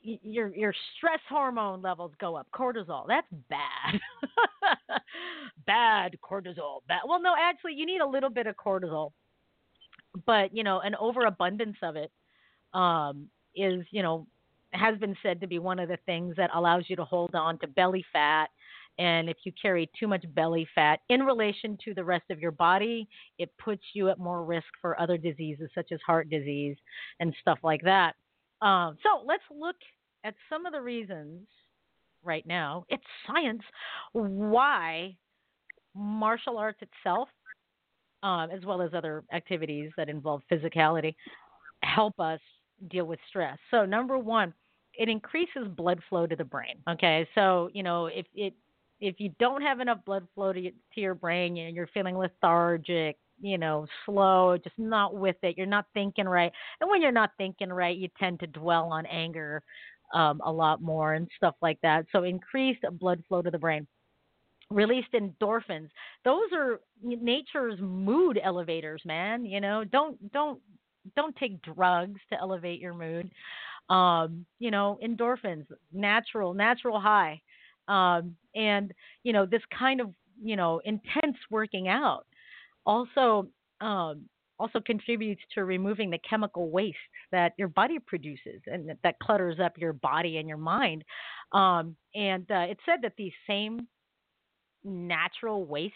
your stress hormone levels go up. Cortisol, that's bad. Bad cortisol. Bad. Well, no, actually, you need a little bit of cortisol, but an overabundance of it is, has been said to be one of the things that allows you to hold on to belly fat. And if you carry too much belly fat in relation to the rest of your body, it puts you at more risk for other diseases such as heart disease and stuff like that. So let's look at some of the reasons right now. It's science. Why martial arts itself, as well as other activities that involve physicality, help us deal with stress. So number one, it increases blood flow to the brain. Okay. So, if you don't have enough blood flow to your brain, you're feeling lethargic, slow, just not with it. You're not thinking right. And when you're not thinking right, you tend to dwell on anger a lot more and stuff like that. So increased blood flow to the brain. Released endorphins. Those are nature's mood elevators, man. Don't take drugs to elevate your mood. Endorphins, natural high. And, this kind of, intense working out also contributes to removing the chemical waste that your body produces and that clutters up your body and your mind. And it's said that these same natural wastes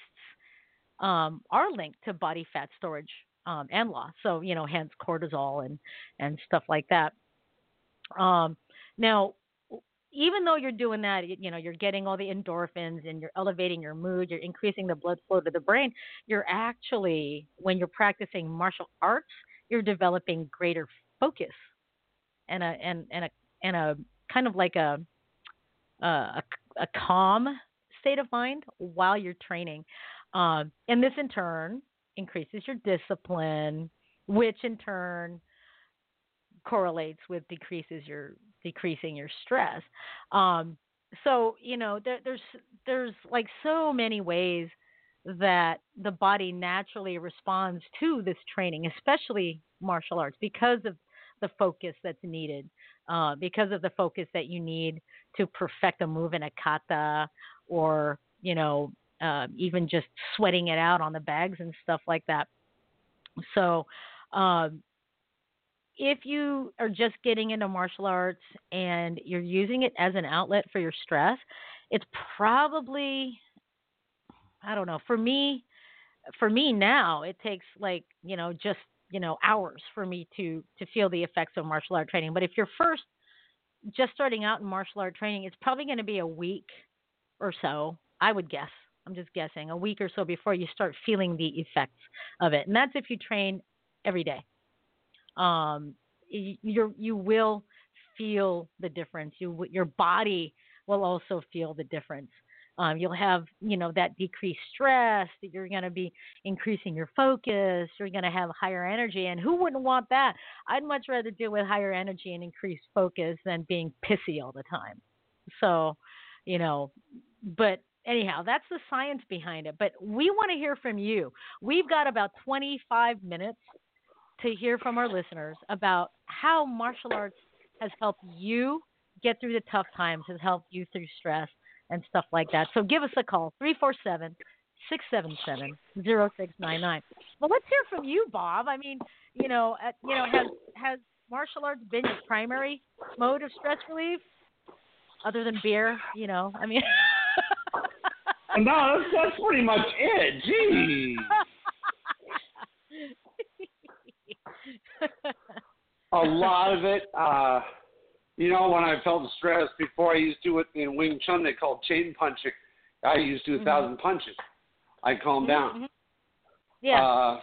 are linked to body fat storage and loss. So, hence cortisol and stuff like that. Now, even though you're doing that, you're getting all the endorphins and you're elevating your mood, you're increasing the blood flow to the brain, you're actually, when you're practicing martial arts, you're developing greater focus and a kind of like a a calm state of mind while you're training. And this in turn increases your discipline, which in turn correlates with decreasing your stress. So, you know, there's like so many ways that the body naturally responds to this training, especially martial arts, because of the focus that's needed, because of the focus that you need to perfect a move in a kata, or, you know, even just sweating it out on the bags and stuff like that. So if you are just getting into martial arts and you're using it as an outlet for your stress, it's probably, I don't know, for me now, it takes like, you know, just, you know, hours for me to feel the effects of martial art training. But if you're first just starting out in martial art training, it's probably going to be a week or so, I would guess. I'm just guessing, a week or so before you start feeling the effects of it. And that's if you train every day. You will feel the difference. Your body will also feel the difference. You'll have, you know, that decreased stress, that you're going to be increasing your focus, you're going to have higher energy. And who wouldn't want that? I'd much rather deal with higher energy and increased focus than being pissy all the time. So, you know, but anyhow, that's the science behind it. But we want to hear from you. We've got about 25 minutes to hear from our listeners about how martial arts has helped you get through the tough times, has helped you through stress and stuff like that. So give us a call, 347-677-0699. Well, let's hear from you, Bob. I mean, you know, has martial arts been your primary mode of stress relief, other than beer? You know, I mean, no, that's pretty much it. Gee. A lot of it. You know, when I felt stressed before, I used to do it in Wing Chun. They called chain punching. I used to do 1,000 punches. I calmed down. Yeah.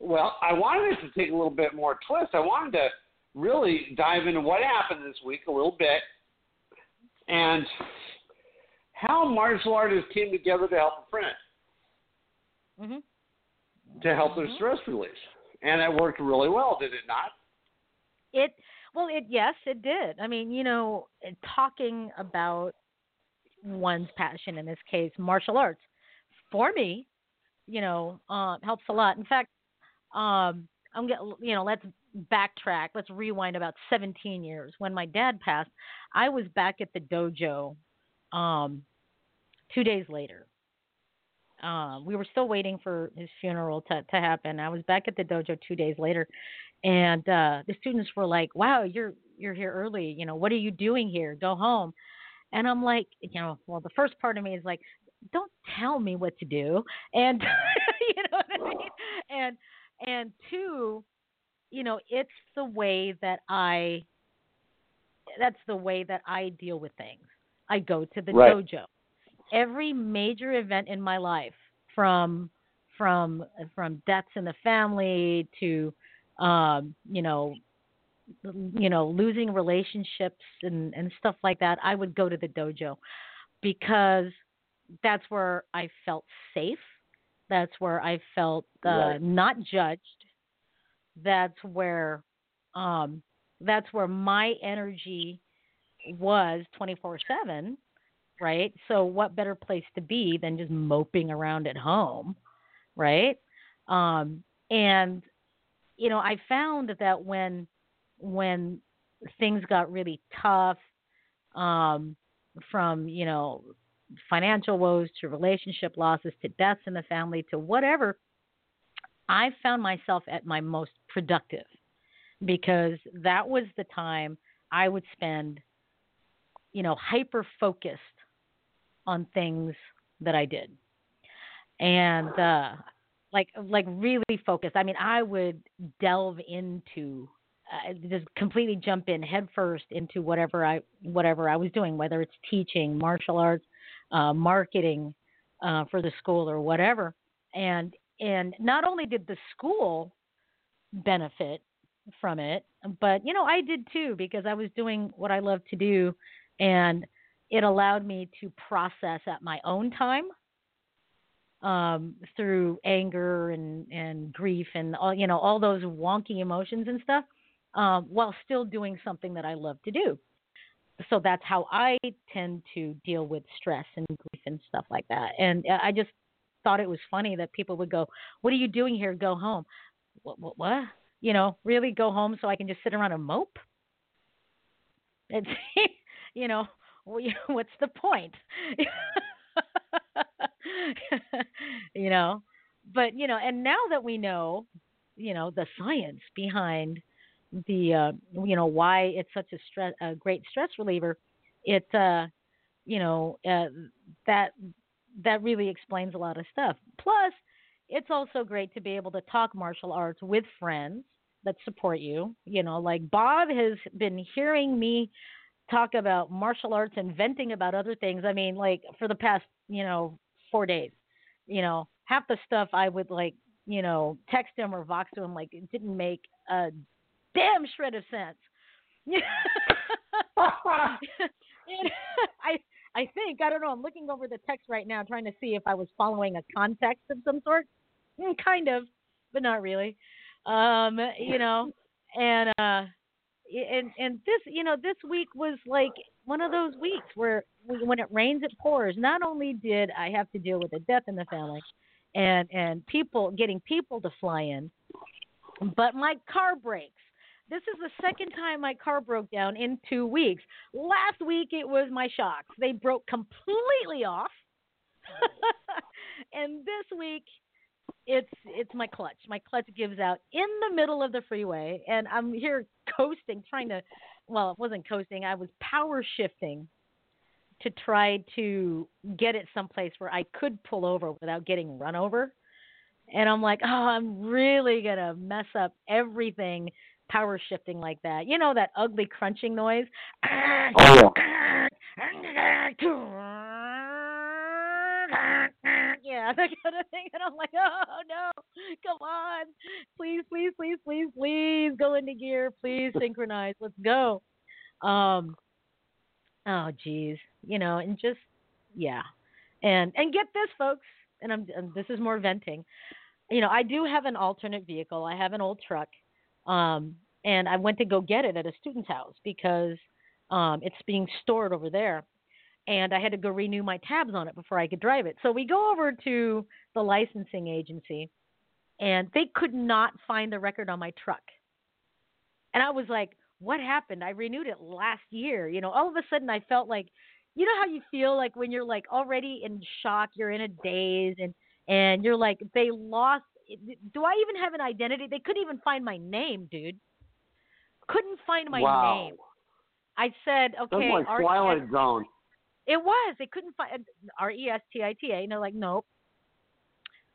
Well, I wanted it to take a little bit more twist. I wanted to really dive into what happened this week a little bit and how martial artists came together to help a friend to help their stress release. And it worked really well, did it not? Yes, it did. I mean, you know, talking about one's passion, in this case, martial arts, for me, you know, helps a lot. In fact, let's backtrack. Let's rewind about 17 years. When my dad passed, I was back at the dojo 2 days later. We were still waiting for his funeral to happen. I was back at the dojo 2 days later, and the students were like, wow, you're here early. You know, what are you doing here? Go home. And I'm like, you know, well, the first part of me is like, don't tell me what to do. And, you know what I mean? And two, you know, it's the way that I deal with things. I go to the dojo. Every major event in my life, from deaths in the family to, losing relationships and stuff like that, I would go to the dojo because that's where I felt safe. That's where I felt not judged. That's where my energy was 24/7. Right. So what better place to be than just moping around at home. Right. And, you know, I found that when things got really tough, from, you know, financial woes to relationship losses to deaths in the family to whatever, I found myself at my most productive because that was the time I would spend, you know, hyper-focused on things that I did, and like really focused. I mean, I would delve into just completely jump in headfirst into whatever I was doing, whether it's teaching, martial arts, marketing for the school or whatever. And not only did the school benefit from it, but you know I did too because I was doing what I love to do And it allowed me to process at my own time through anger and grief and all, you know, all those wonky emotions and stuff, while still doing something that I love to do. So that's how I tend to deal with stress and grief and stuff like that. And I just thought it was funny that people would go, "What are you doing here? Go home." What? You know, really go home so I can just sit around and mope? It's, you know, what's the point? You know, but, you know, and now that we know, you know, the science behind the, you know, why it's such a great stress reliever, it, you know, that really explains a lot of stuff. Plus, it's also great to be able to talk martial arts with friends that support you. You know, like Bob has been hearing me talk about martial arts and venting about other things. I mean, like for the past, you know, 4 days, you know, half the stuff I would like, you know, text him or Vox to him, like it didn't make a damn shred of sense. I think, I don't know, I'm looking over the text right now trying to see if I was following a context of some sort. Kind of, but not really. You know, and this, you know, this week was like one of those weeks where when it rains, it pours. Not only did I have to deal with a death in the family and people to fly in, but my car breaks. This is the second time my car broke down in 2 weeks. Last week, it was my shocks. They broke completely off. And this week, it's my clutch. My clutch gives out in the middle of the freeway, and I'm here coasting, trying to – well, it wasn't coasting. I was power shifting to try to get it someplace where I could pull over without getting run over. And I'm like, oh, I'm really going to mess up everything – power shifting like that. You know, that ugly crunching noise. Oh, yeah, that kind of thing. And I'm like, oh, no, come on. Please, please, please, please, please go into gear. Please synchronize. Let's go. Oh, geez. You know, and just, yeah. And get this, folks, and this is more venting. You know, I do have an alternate vehicle. I have an old truck. And I went to go get it at a student's house because it's being stored over there. And I had to go renew my tabs on it before I could drive it. So we go over to the licensing agency, and they could not find the record on my truck. And I was like, what happened? I renewed it last year. You know, all of a sudden I felt like, you know how you feel like when you're like already in shock, you're in a daze, and you're like, they lost. Do I even have an identity? They couldn't even find my name, dude. Couldn't find my name. I said, okay. That's like Twilight Zone. It was. They couldn't find Restitta. And they're like, nope.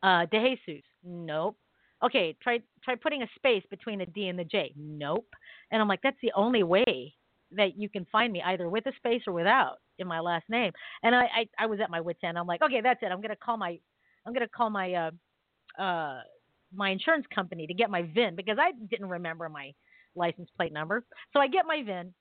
DeJesus. Nope. Okay, try putting a space between the D and the J. Nope. And I'm like, that's the only way that you can find me, either with a space or without, in my last name. And I was at my wit's end. I'm like, okay, that's it. I'm gonna call my my insurance company to get my VIN because I didn't remember my license plate number. So I get my VIN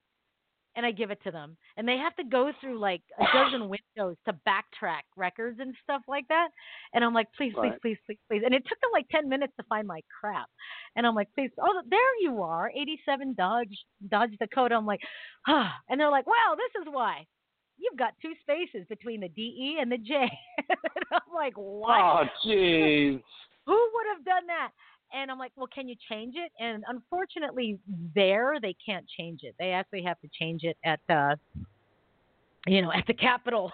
and I give it to them, and they have to go through like a dozen windows to backtrack records and stuff like that. And I'm like, please, please, please, please, please. And it took them like 10 minutes to find my crap. And I'm like, please. Oh, there you are. 87 Dodge Dakota. I'm like, ah. And they're like, well, this is why. You've got two spaces between the DE and the J. And I'm like, what? Oh, jeez. Who would have done that? And I'm like, well, can you change it? And unfortunately, they can't change it. They actually have to change it at the Capitol.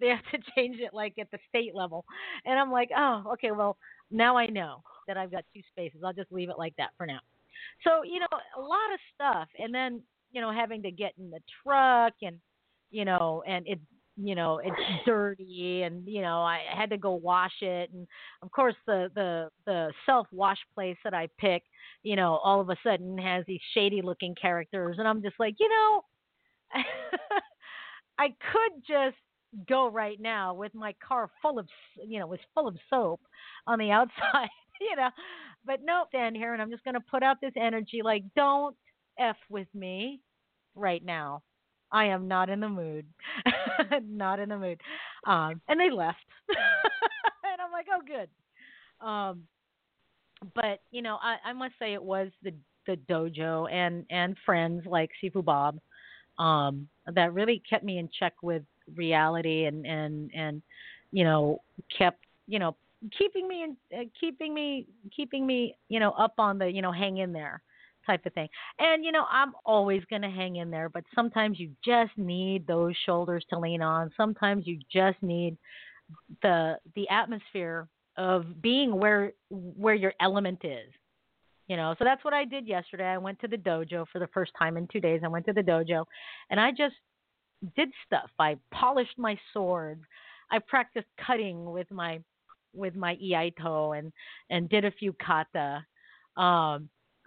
They have to change it, like, at the state level. And I'm like, oh, okay, well, now I know that I've got two spaces. I'll just leave it like that for now. So, you know, a lot of stuff. And then, you know, having to get in the truck and, you know, and it, you know, it's dirty and, you know, I had to go wash it. And of course the self-wash place that I pick, you know, all of a sudden has these shady looking characters. And I'm just like, you know, I could just go right now with my car full of soap on the outside, you know, but no, stand here and I'm just going to put out this energy. Like, don't F with me right now. I am not in the mood. Not in the mood. And they left. And I'm like, oh, good. But, you know, I must say it was the dojo and friends like Sifu Bob that really kept me in check with reality and you know, kept, you know, keeping me, you know, up on the, you know, hang in there type of thing. And, you know, I'm always going to hang in there, but sometimes you just need those shoulders to lean on. Sometimes you just need the atmosphere of being where your element is, you know? So that's what I did yesterday. I went to the dojo for the first time in 2 days. I went to the dojo and I just did stuff. I polished my sword. I practiced cutting with my iaito and did a few kata.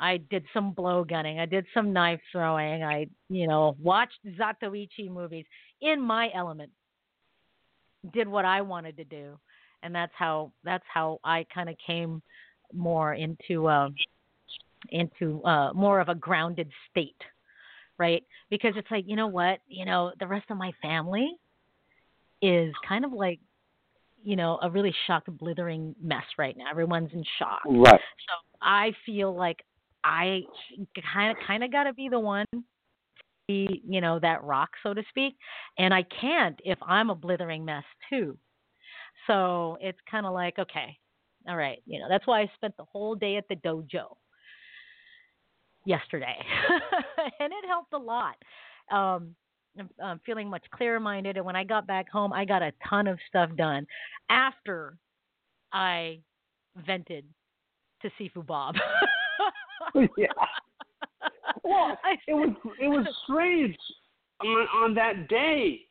I did some blow gunning. I did some knife throwing. I, you know, watched Zatoichi movies in my element, did what I wanted to do. And that's how I kind of came more into more of a grounded state. Right. Because it's like, you know what, you know, the rest of my family is kind of like, you know, a really shocked, blithering mess right now. Everyone's in shock. Right. So I feel like I kind of got to be the one to be, you know, that rock, so to speak. And I can't if I'm a blithering mess too. So it's kind of like, okay, all right. You know, that's why I spent the whole day at the dojo yesterday. And it helped a lot. I'm feeling much clearer-minded. And when I got back home, I got a ton of stuff done after I vented to Sifu Bob. Yeah. Well, it was strange on that day.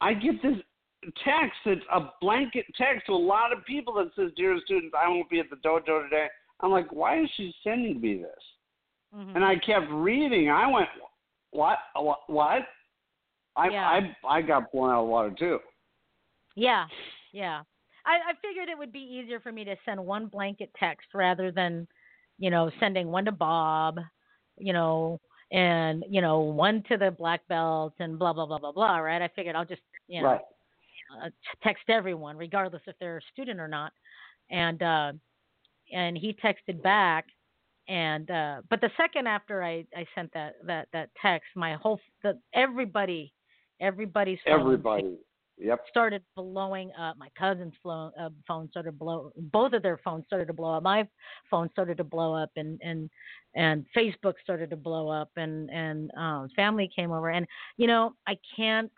I get this text. It's a blanket text to a lot of people that says, "Dear students, I won't be at the dojo today." I'm like, why is she sending me this? Mm-hmm. And I kept reading. I went, what? I got blown out of water too. Yeah. I figured it would be easier for me to send one blanket text rather than, you know, sending one to Bob, you know, and, you know, one to the black belt and blah, blah, blah, blah, blah, right? I figured I'll just, you know, text everyone regardless if they're a student or not. And he texted back. And, but the second after I sent that text, my whole, everybody. Yep. Started blowing up. My cousin's phone started both of their phones started to blow up. My phone started to blow up, and Facebook started to blow up, and family came over, and you know I can't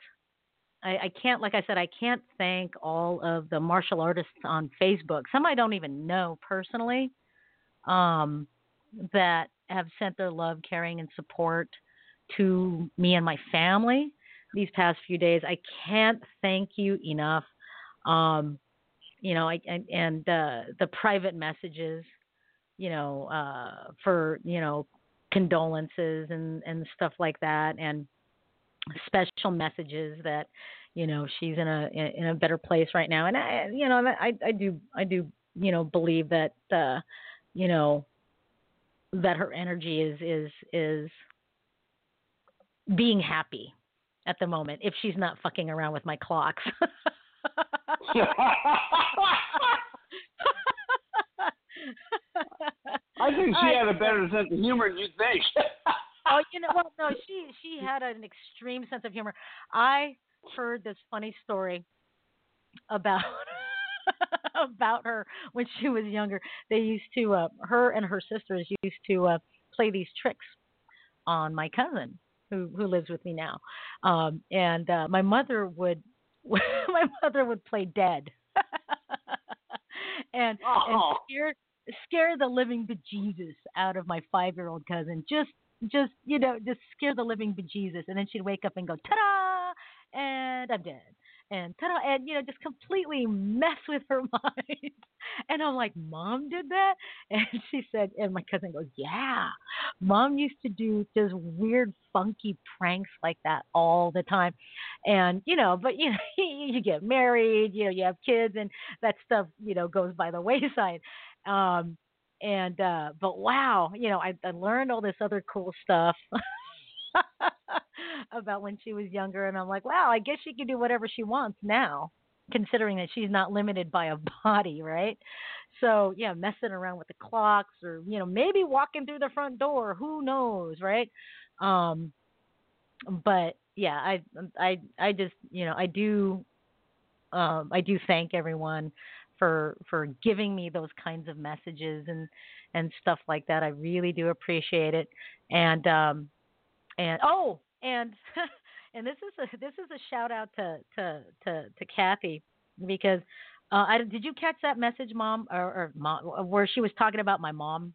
like I said, I can't thank all of the martial artists on Facebook. Some I don't even know personally, that have sent their love, caring, and support to me and my family these past few days. I can't thank you enough. You know, and the private messages, you know, for, you know, condolences and stuff like that, and special messages that, you know, she's in a better place right now. And I, you know, I do, you know, believe that, you know, that her energy is being happy at the moment, if she's not fucking around with my clocks. I think she had a better sense of humor than you think. Oh, you know, well, no, she had an extreme sense of humor. I heard this funny story about about her when she was younger. They used to, her and her sisters used to play these tricks on my cousin, who lives with me now. And my mother would, play dead and scare the living bejesus out of my 5-year-old cousin. Just, you know, just scare the living bejesus. And then she'd wake up and go, ta-da, and I'm dead. And ta-da, and, you know, just completely mess with her mind. And I'm like, Mom did that? And she said, and my cousin goes, yeah, Mom used to do just weird, funky pranks like that all the time. And, you know, but, you know, you get married, you know, you have kids, and that stuff, you know, goes by the wayside. But wow, you know, I learned all this other cool stuff about when she was younger, and I'm like, wow, I guess she can do whatever she wants now, considering that she's not limited by a body, right? So, yeah, messing around with the clocks or, you know, maybe walking through the front door. Who knows, right? But, yeah, I just, you know, I do thank everyone for giving me those kinds of messages and stuff like that. I really do appreciate it. And this is a shout out to Kathy, because did you catch that message, Mom, or Mom, where she was talking about my mom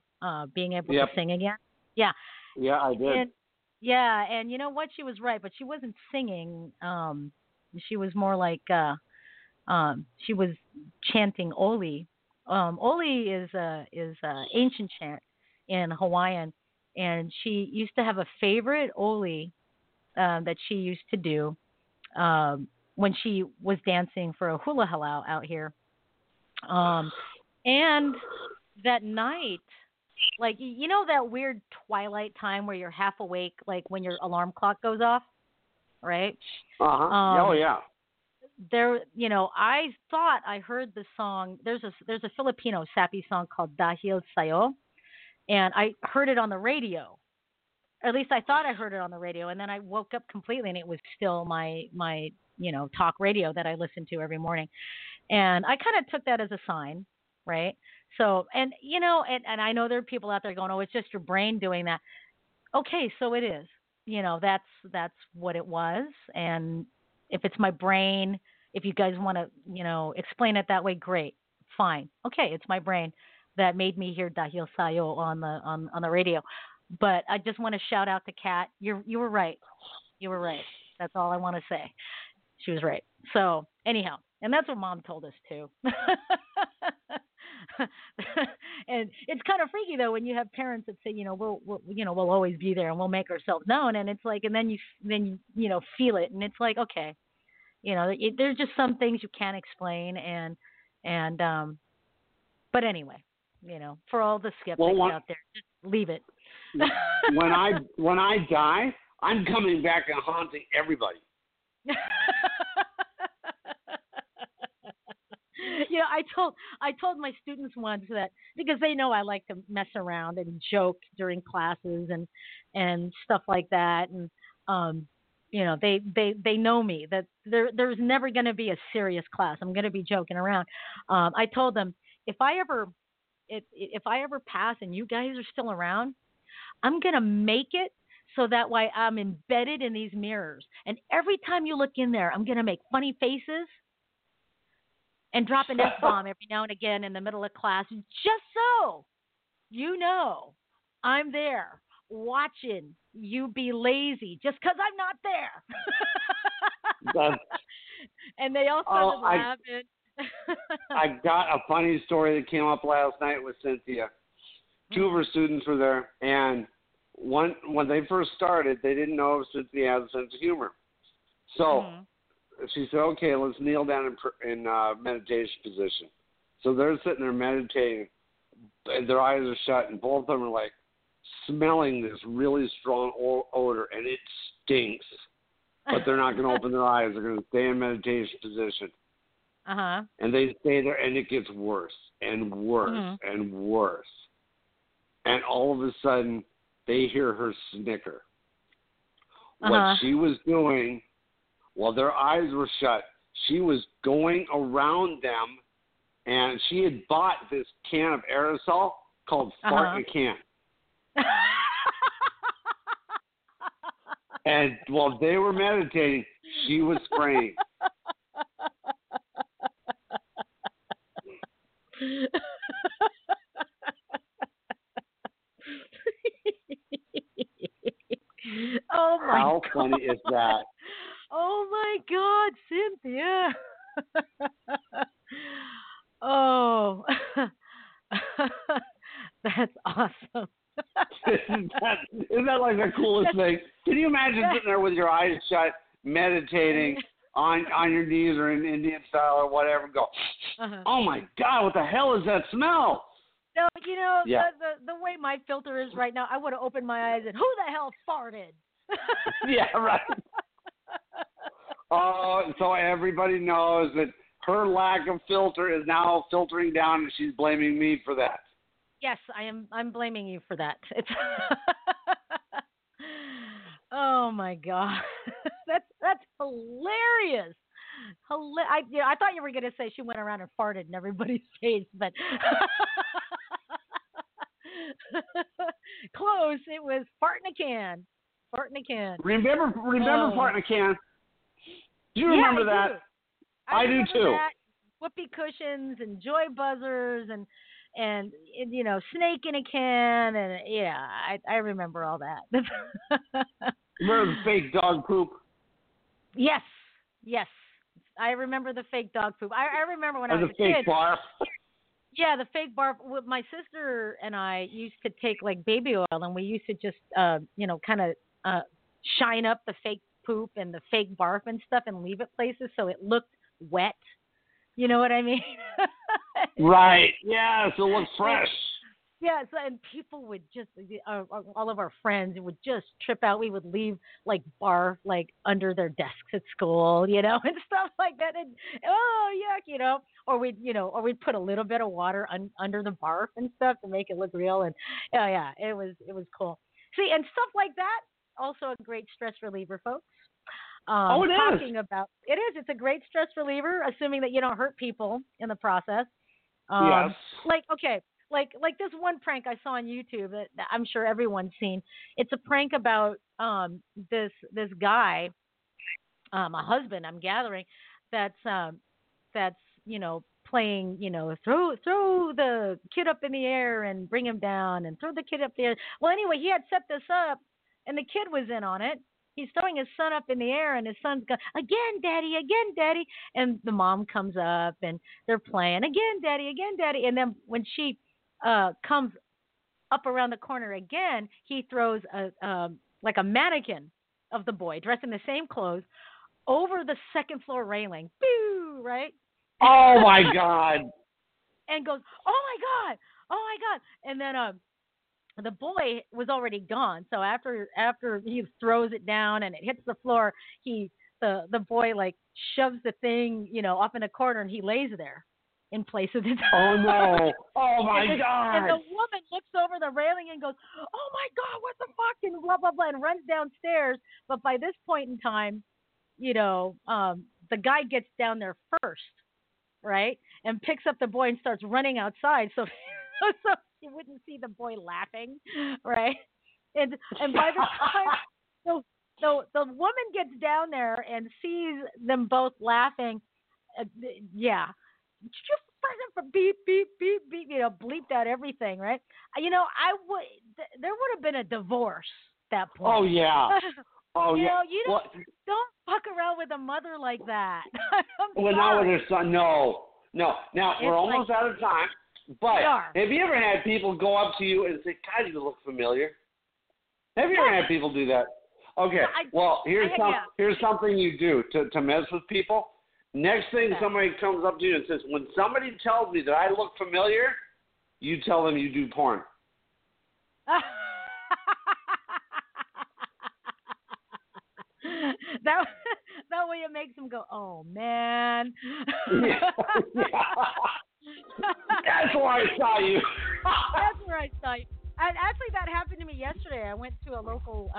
being able to sing again? Yeah. Yeah, I did. And you know what? She was right, but she wasn't singing. She was more like she was chanting Oli. Oli is ancient chant in Hawaiian, and she used to have a favorite Oli that she used to do when she was dancing for a hula halau out here. And that night, like, you know that weird twilight time where you're half awake, like when your alarm clock goes off, right? Uh-huh. Oh, yeah. There, you know, I thought I heard the song. There's a Filipino sappy song called Dahil Sayo, and I heard it on the radio. Or at least I thought I heard it on the radio, and then I woke up completely, and it was still my you know, talk radio that I listened to every morning. And I kind of took that as a sign, right? So, and you know, and I know there are people out there going, "Oh, it's just your brain doing that." Okay, so it is. You know, that's what it was. And if it's my brain, if you guys want to, you know, explain it that way, great, fine, okay. It's my brain that made me hear Dahil Sayo on the radio. But I just want to shout out to Kat. You were right. You were right. That's all I want to say. She was right. So anyhow, and that's what Mom told us too. And it's kind of freaky though when you have parents that say, you know, we'll always be there and we'll make ourselves known, and it's like, and then you feel it, and it's like, okay, you know, there's just some things you can't explain, and but anyway, you know, for all the skeptics out there, just leave it. when I die, I'm coming back and haunting everybody. You know, I told my students once that, because they know I like to mess around and joke during classes and stuff like that, and you know, they know me that there's never going to be a serious class. I'm going to be joking around. I told them if I ever pass and you guys are still around, I'm going to make it so that way I'm embedded in these mirrors, and every time you look in there, I'm going to make funny faces and drop an F-bomb every now and again in the middle of class, just so you know I'm there watching you be lazy just because I'm not there. And they all started laughing. I got a funny story that came up last night with Cynthia. Two of her students were there, and when they first started, they didn't know if Cynthia had a sense of humor. So... Mm-hmm. She said, okay, let's kneel down in meditation position. So they're sitting there meditating, and their eyes are shut, and both of them are, like, smelling this really strong odor, and it stinks. But they're not going to open their eyes. They're going to stay in meditation position. Uh-huh. And they stay there, and it gets worse and worse and worse. And all of a sudden, they hear her snicker. Uh-huh. What she was doing... While their eyes were shut, she was going around them, and she had bought this can of aerosol called Fart in a Can. And while they were meditating, she was spraying. Oh my How God. Funny is that? Oh, my God, Cynthia. Oh, that's awesome. Isn't that like the coolest thing? Can you imagine sitting there with your eyes shut, meditating on your knees or in Indian style or whatever, and go, oh, my God, what the hell is that smell? No, you know, the way my filter is right now, I would have opened my eyes and who the hell farted? Yeah, right. Oh, so everybody knows that her lack of filter is now filtering down, and she's blaming me for that. Yes, I am. I'm blaming you for that. It's oh my God, that's hilarious. I thought you were going to say she went around and farted in everybody's face, but close. It was fart in a can. Fart in a can. Remember fart in a can. Do you remember that? I do too. That. Whoopee cushions and joy buzzers and you know, snake in a can, and yeah, I remember all that. Remember the fake dog poop? Yes. I remember the fake dog poop. I remember when I was a kid. The fake barf. Yeah, the fake barf. My sister and I used to take like baby oil, and we used to just, shine up the fake poop and the fake barf and stuff, and leave it places so it looked wet. You know what I mean? Right. Yeah, so it looks fresh. Yeah, so, and people would just, all of our friends would just trip out. We would leave, like, barf, like, under their desks at school, you know, and stuff like that. And, oh, yuck, you know. Or we'd put a little bit of water under the barf and stuff to make it look real. And, oh, yeah, it was cool. See, and stuff like that, also a great stress reliever, folks. It is. It's a great stress reliever, assuming that you don't hurt people in the process. Yes. Like this one prank I saw on YouTube that I'm sure everyone's seen. It's a prank about this guy, a husband, I'm gathering, that's you know, playing, you know, throw the kid up in the air and bring him down and throw the kid up there. Well, anyway, he had set this up and the kid was in on it. He's throwing his son up in the air, and his son's going, again, Daddy. And the mom comes up, and they're playing, again, Daddy. And then when she comes up around the corner again, he throws a mannequin of the boy dressed in the same clothes over the second floor railing. Boo, right? Oh, my God. And goes, oh, my God. And then the boy was already gone. So after he throws it down and it hits the floor, the boy like shoves the thing, you know, up in a corner, and he lays there in place of the dog. Oh no! Oh my God! And the woman looks over the railing and goes, "Oh my God, what the fuck?" and blah blah blah, and runs downstairs. But by this point in time, you know, the guy gets down there first, right, and picks up the boy and starts running outside. So you wouldn't see the boy laughing, right? And by the time the woman gets down there and sees them both laughing, yeah, beep beep beep beep, you know, bleeped out everything, right? You know, there would have been a divorce at that point. Oh yeah. Oh yeah. You know, don't fuck around with a mother like that. Well, not with her son. No. Now it's we're almost out of time. But have you ever had people go up to you and say, God, you look familiar? Have you ever had people do that? Okay, here's something you do to mess with people. Next thing somebody comes up to you and says, when somebody tells me that I look familiar, you tell them you do porn. That way it makes them go, oh, man. Yeah. That's where I saw you. That's where I saw you. And actually, that happened to me yesterday. I went to a local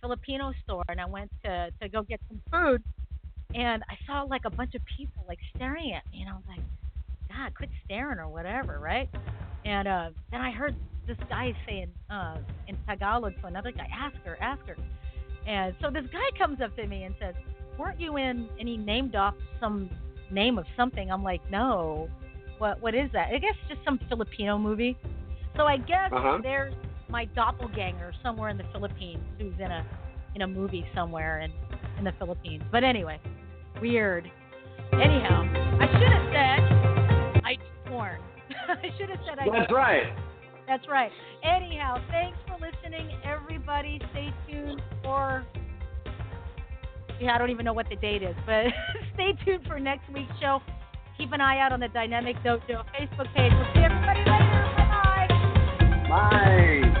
Filipino store, and I went to go get some food, and I saw like a bunch of people like staring at me, and I was like, God, quit staring or whatever, right? And then I heard this guy saying in Tagalog to another guy, ask her. And so this guy comes up to me and says, weren't you in, and he named off some name of something. I'm like, no, what is that? I guess just some Filipino movie. So I guess there's my doppelganger somewhere in the Philippines who's in a movie somewhere in the Philippines. But anyway, weird. Anyhow, I should have said I do porn. I should have said I do porn. That's right. That's right. Anyhow, thanks for listening, everybody. Stay tuned for... I don't even know what the date is, but stay tuned for next week's show. Keep an eye out on the Dynamic Dojo Facebook page. We'll see everybody later. Bye-bye. Bye.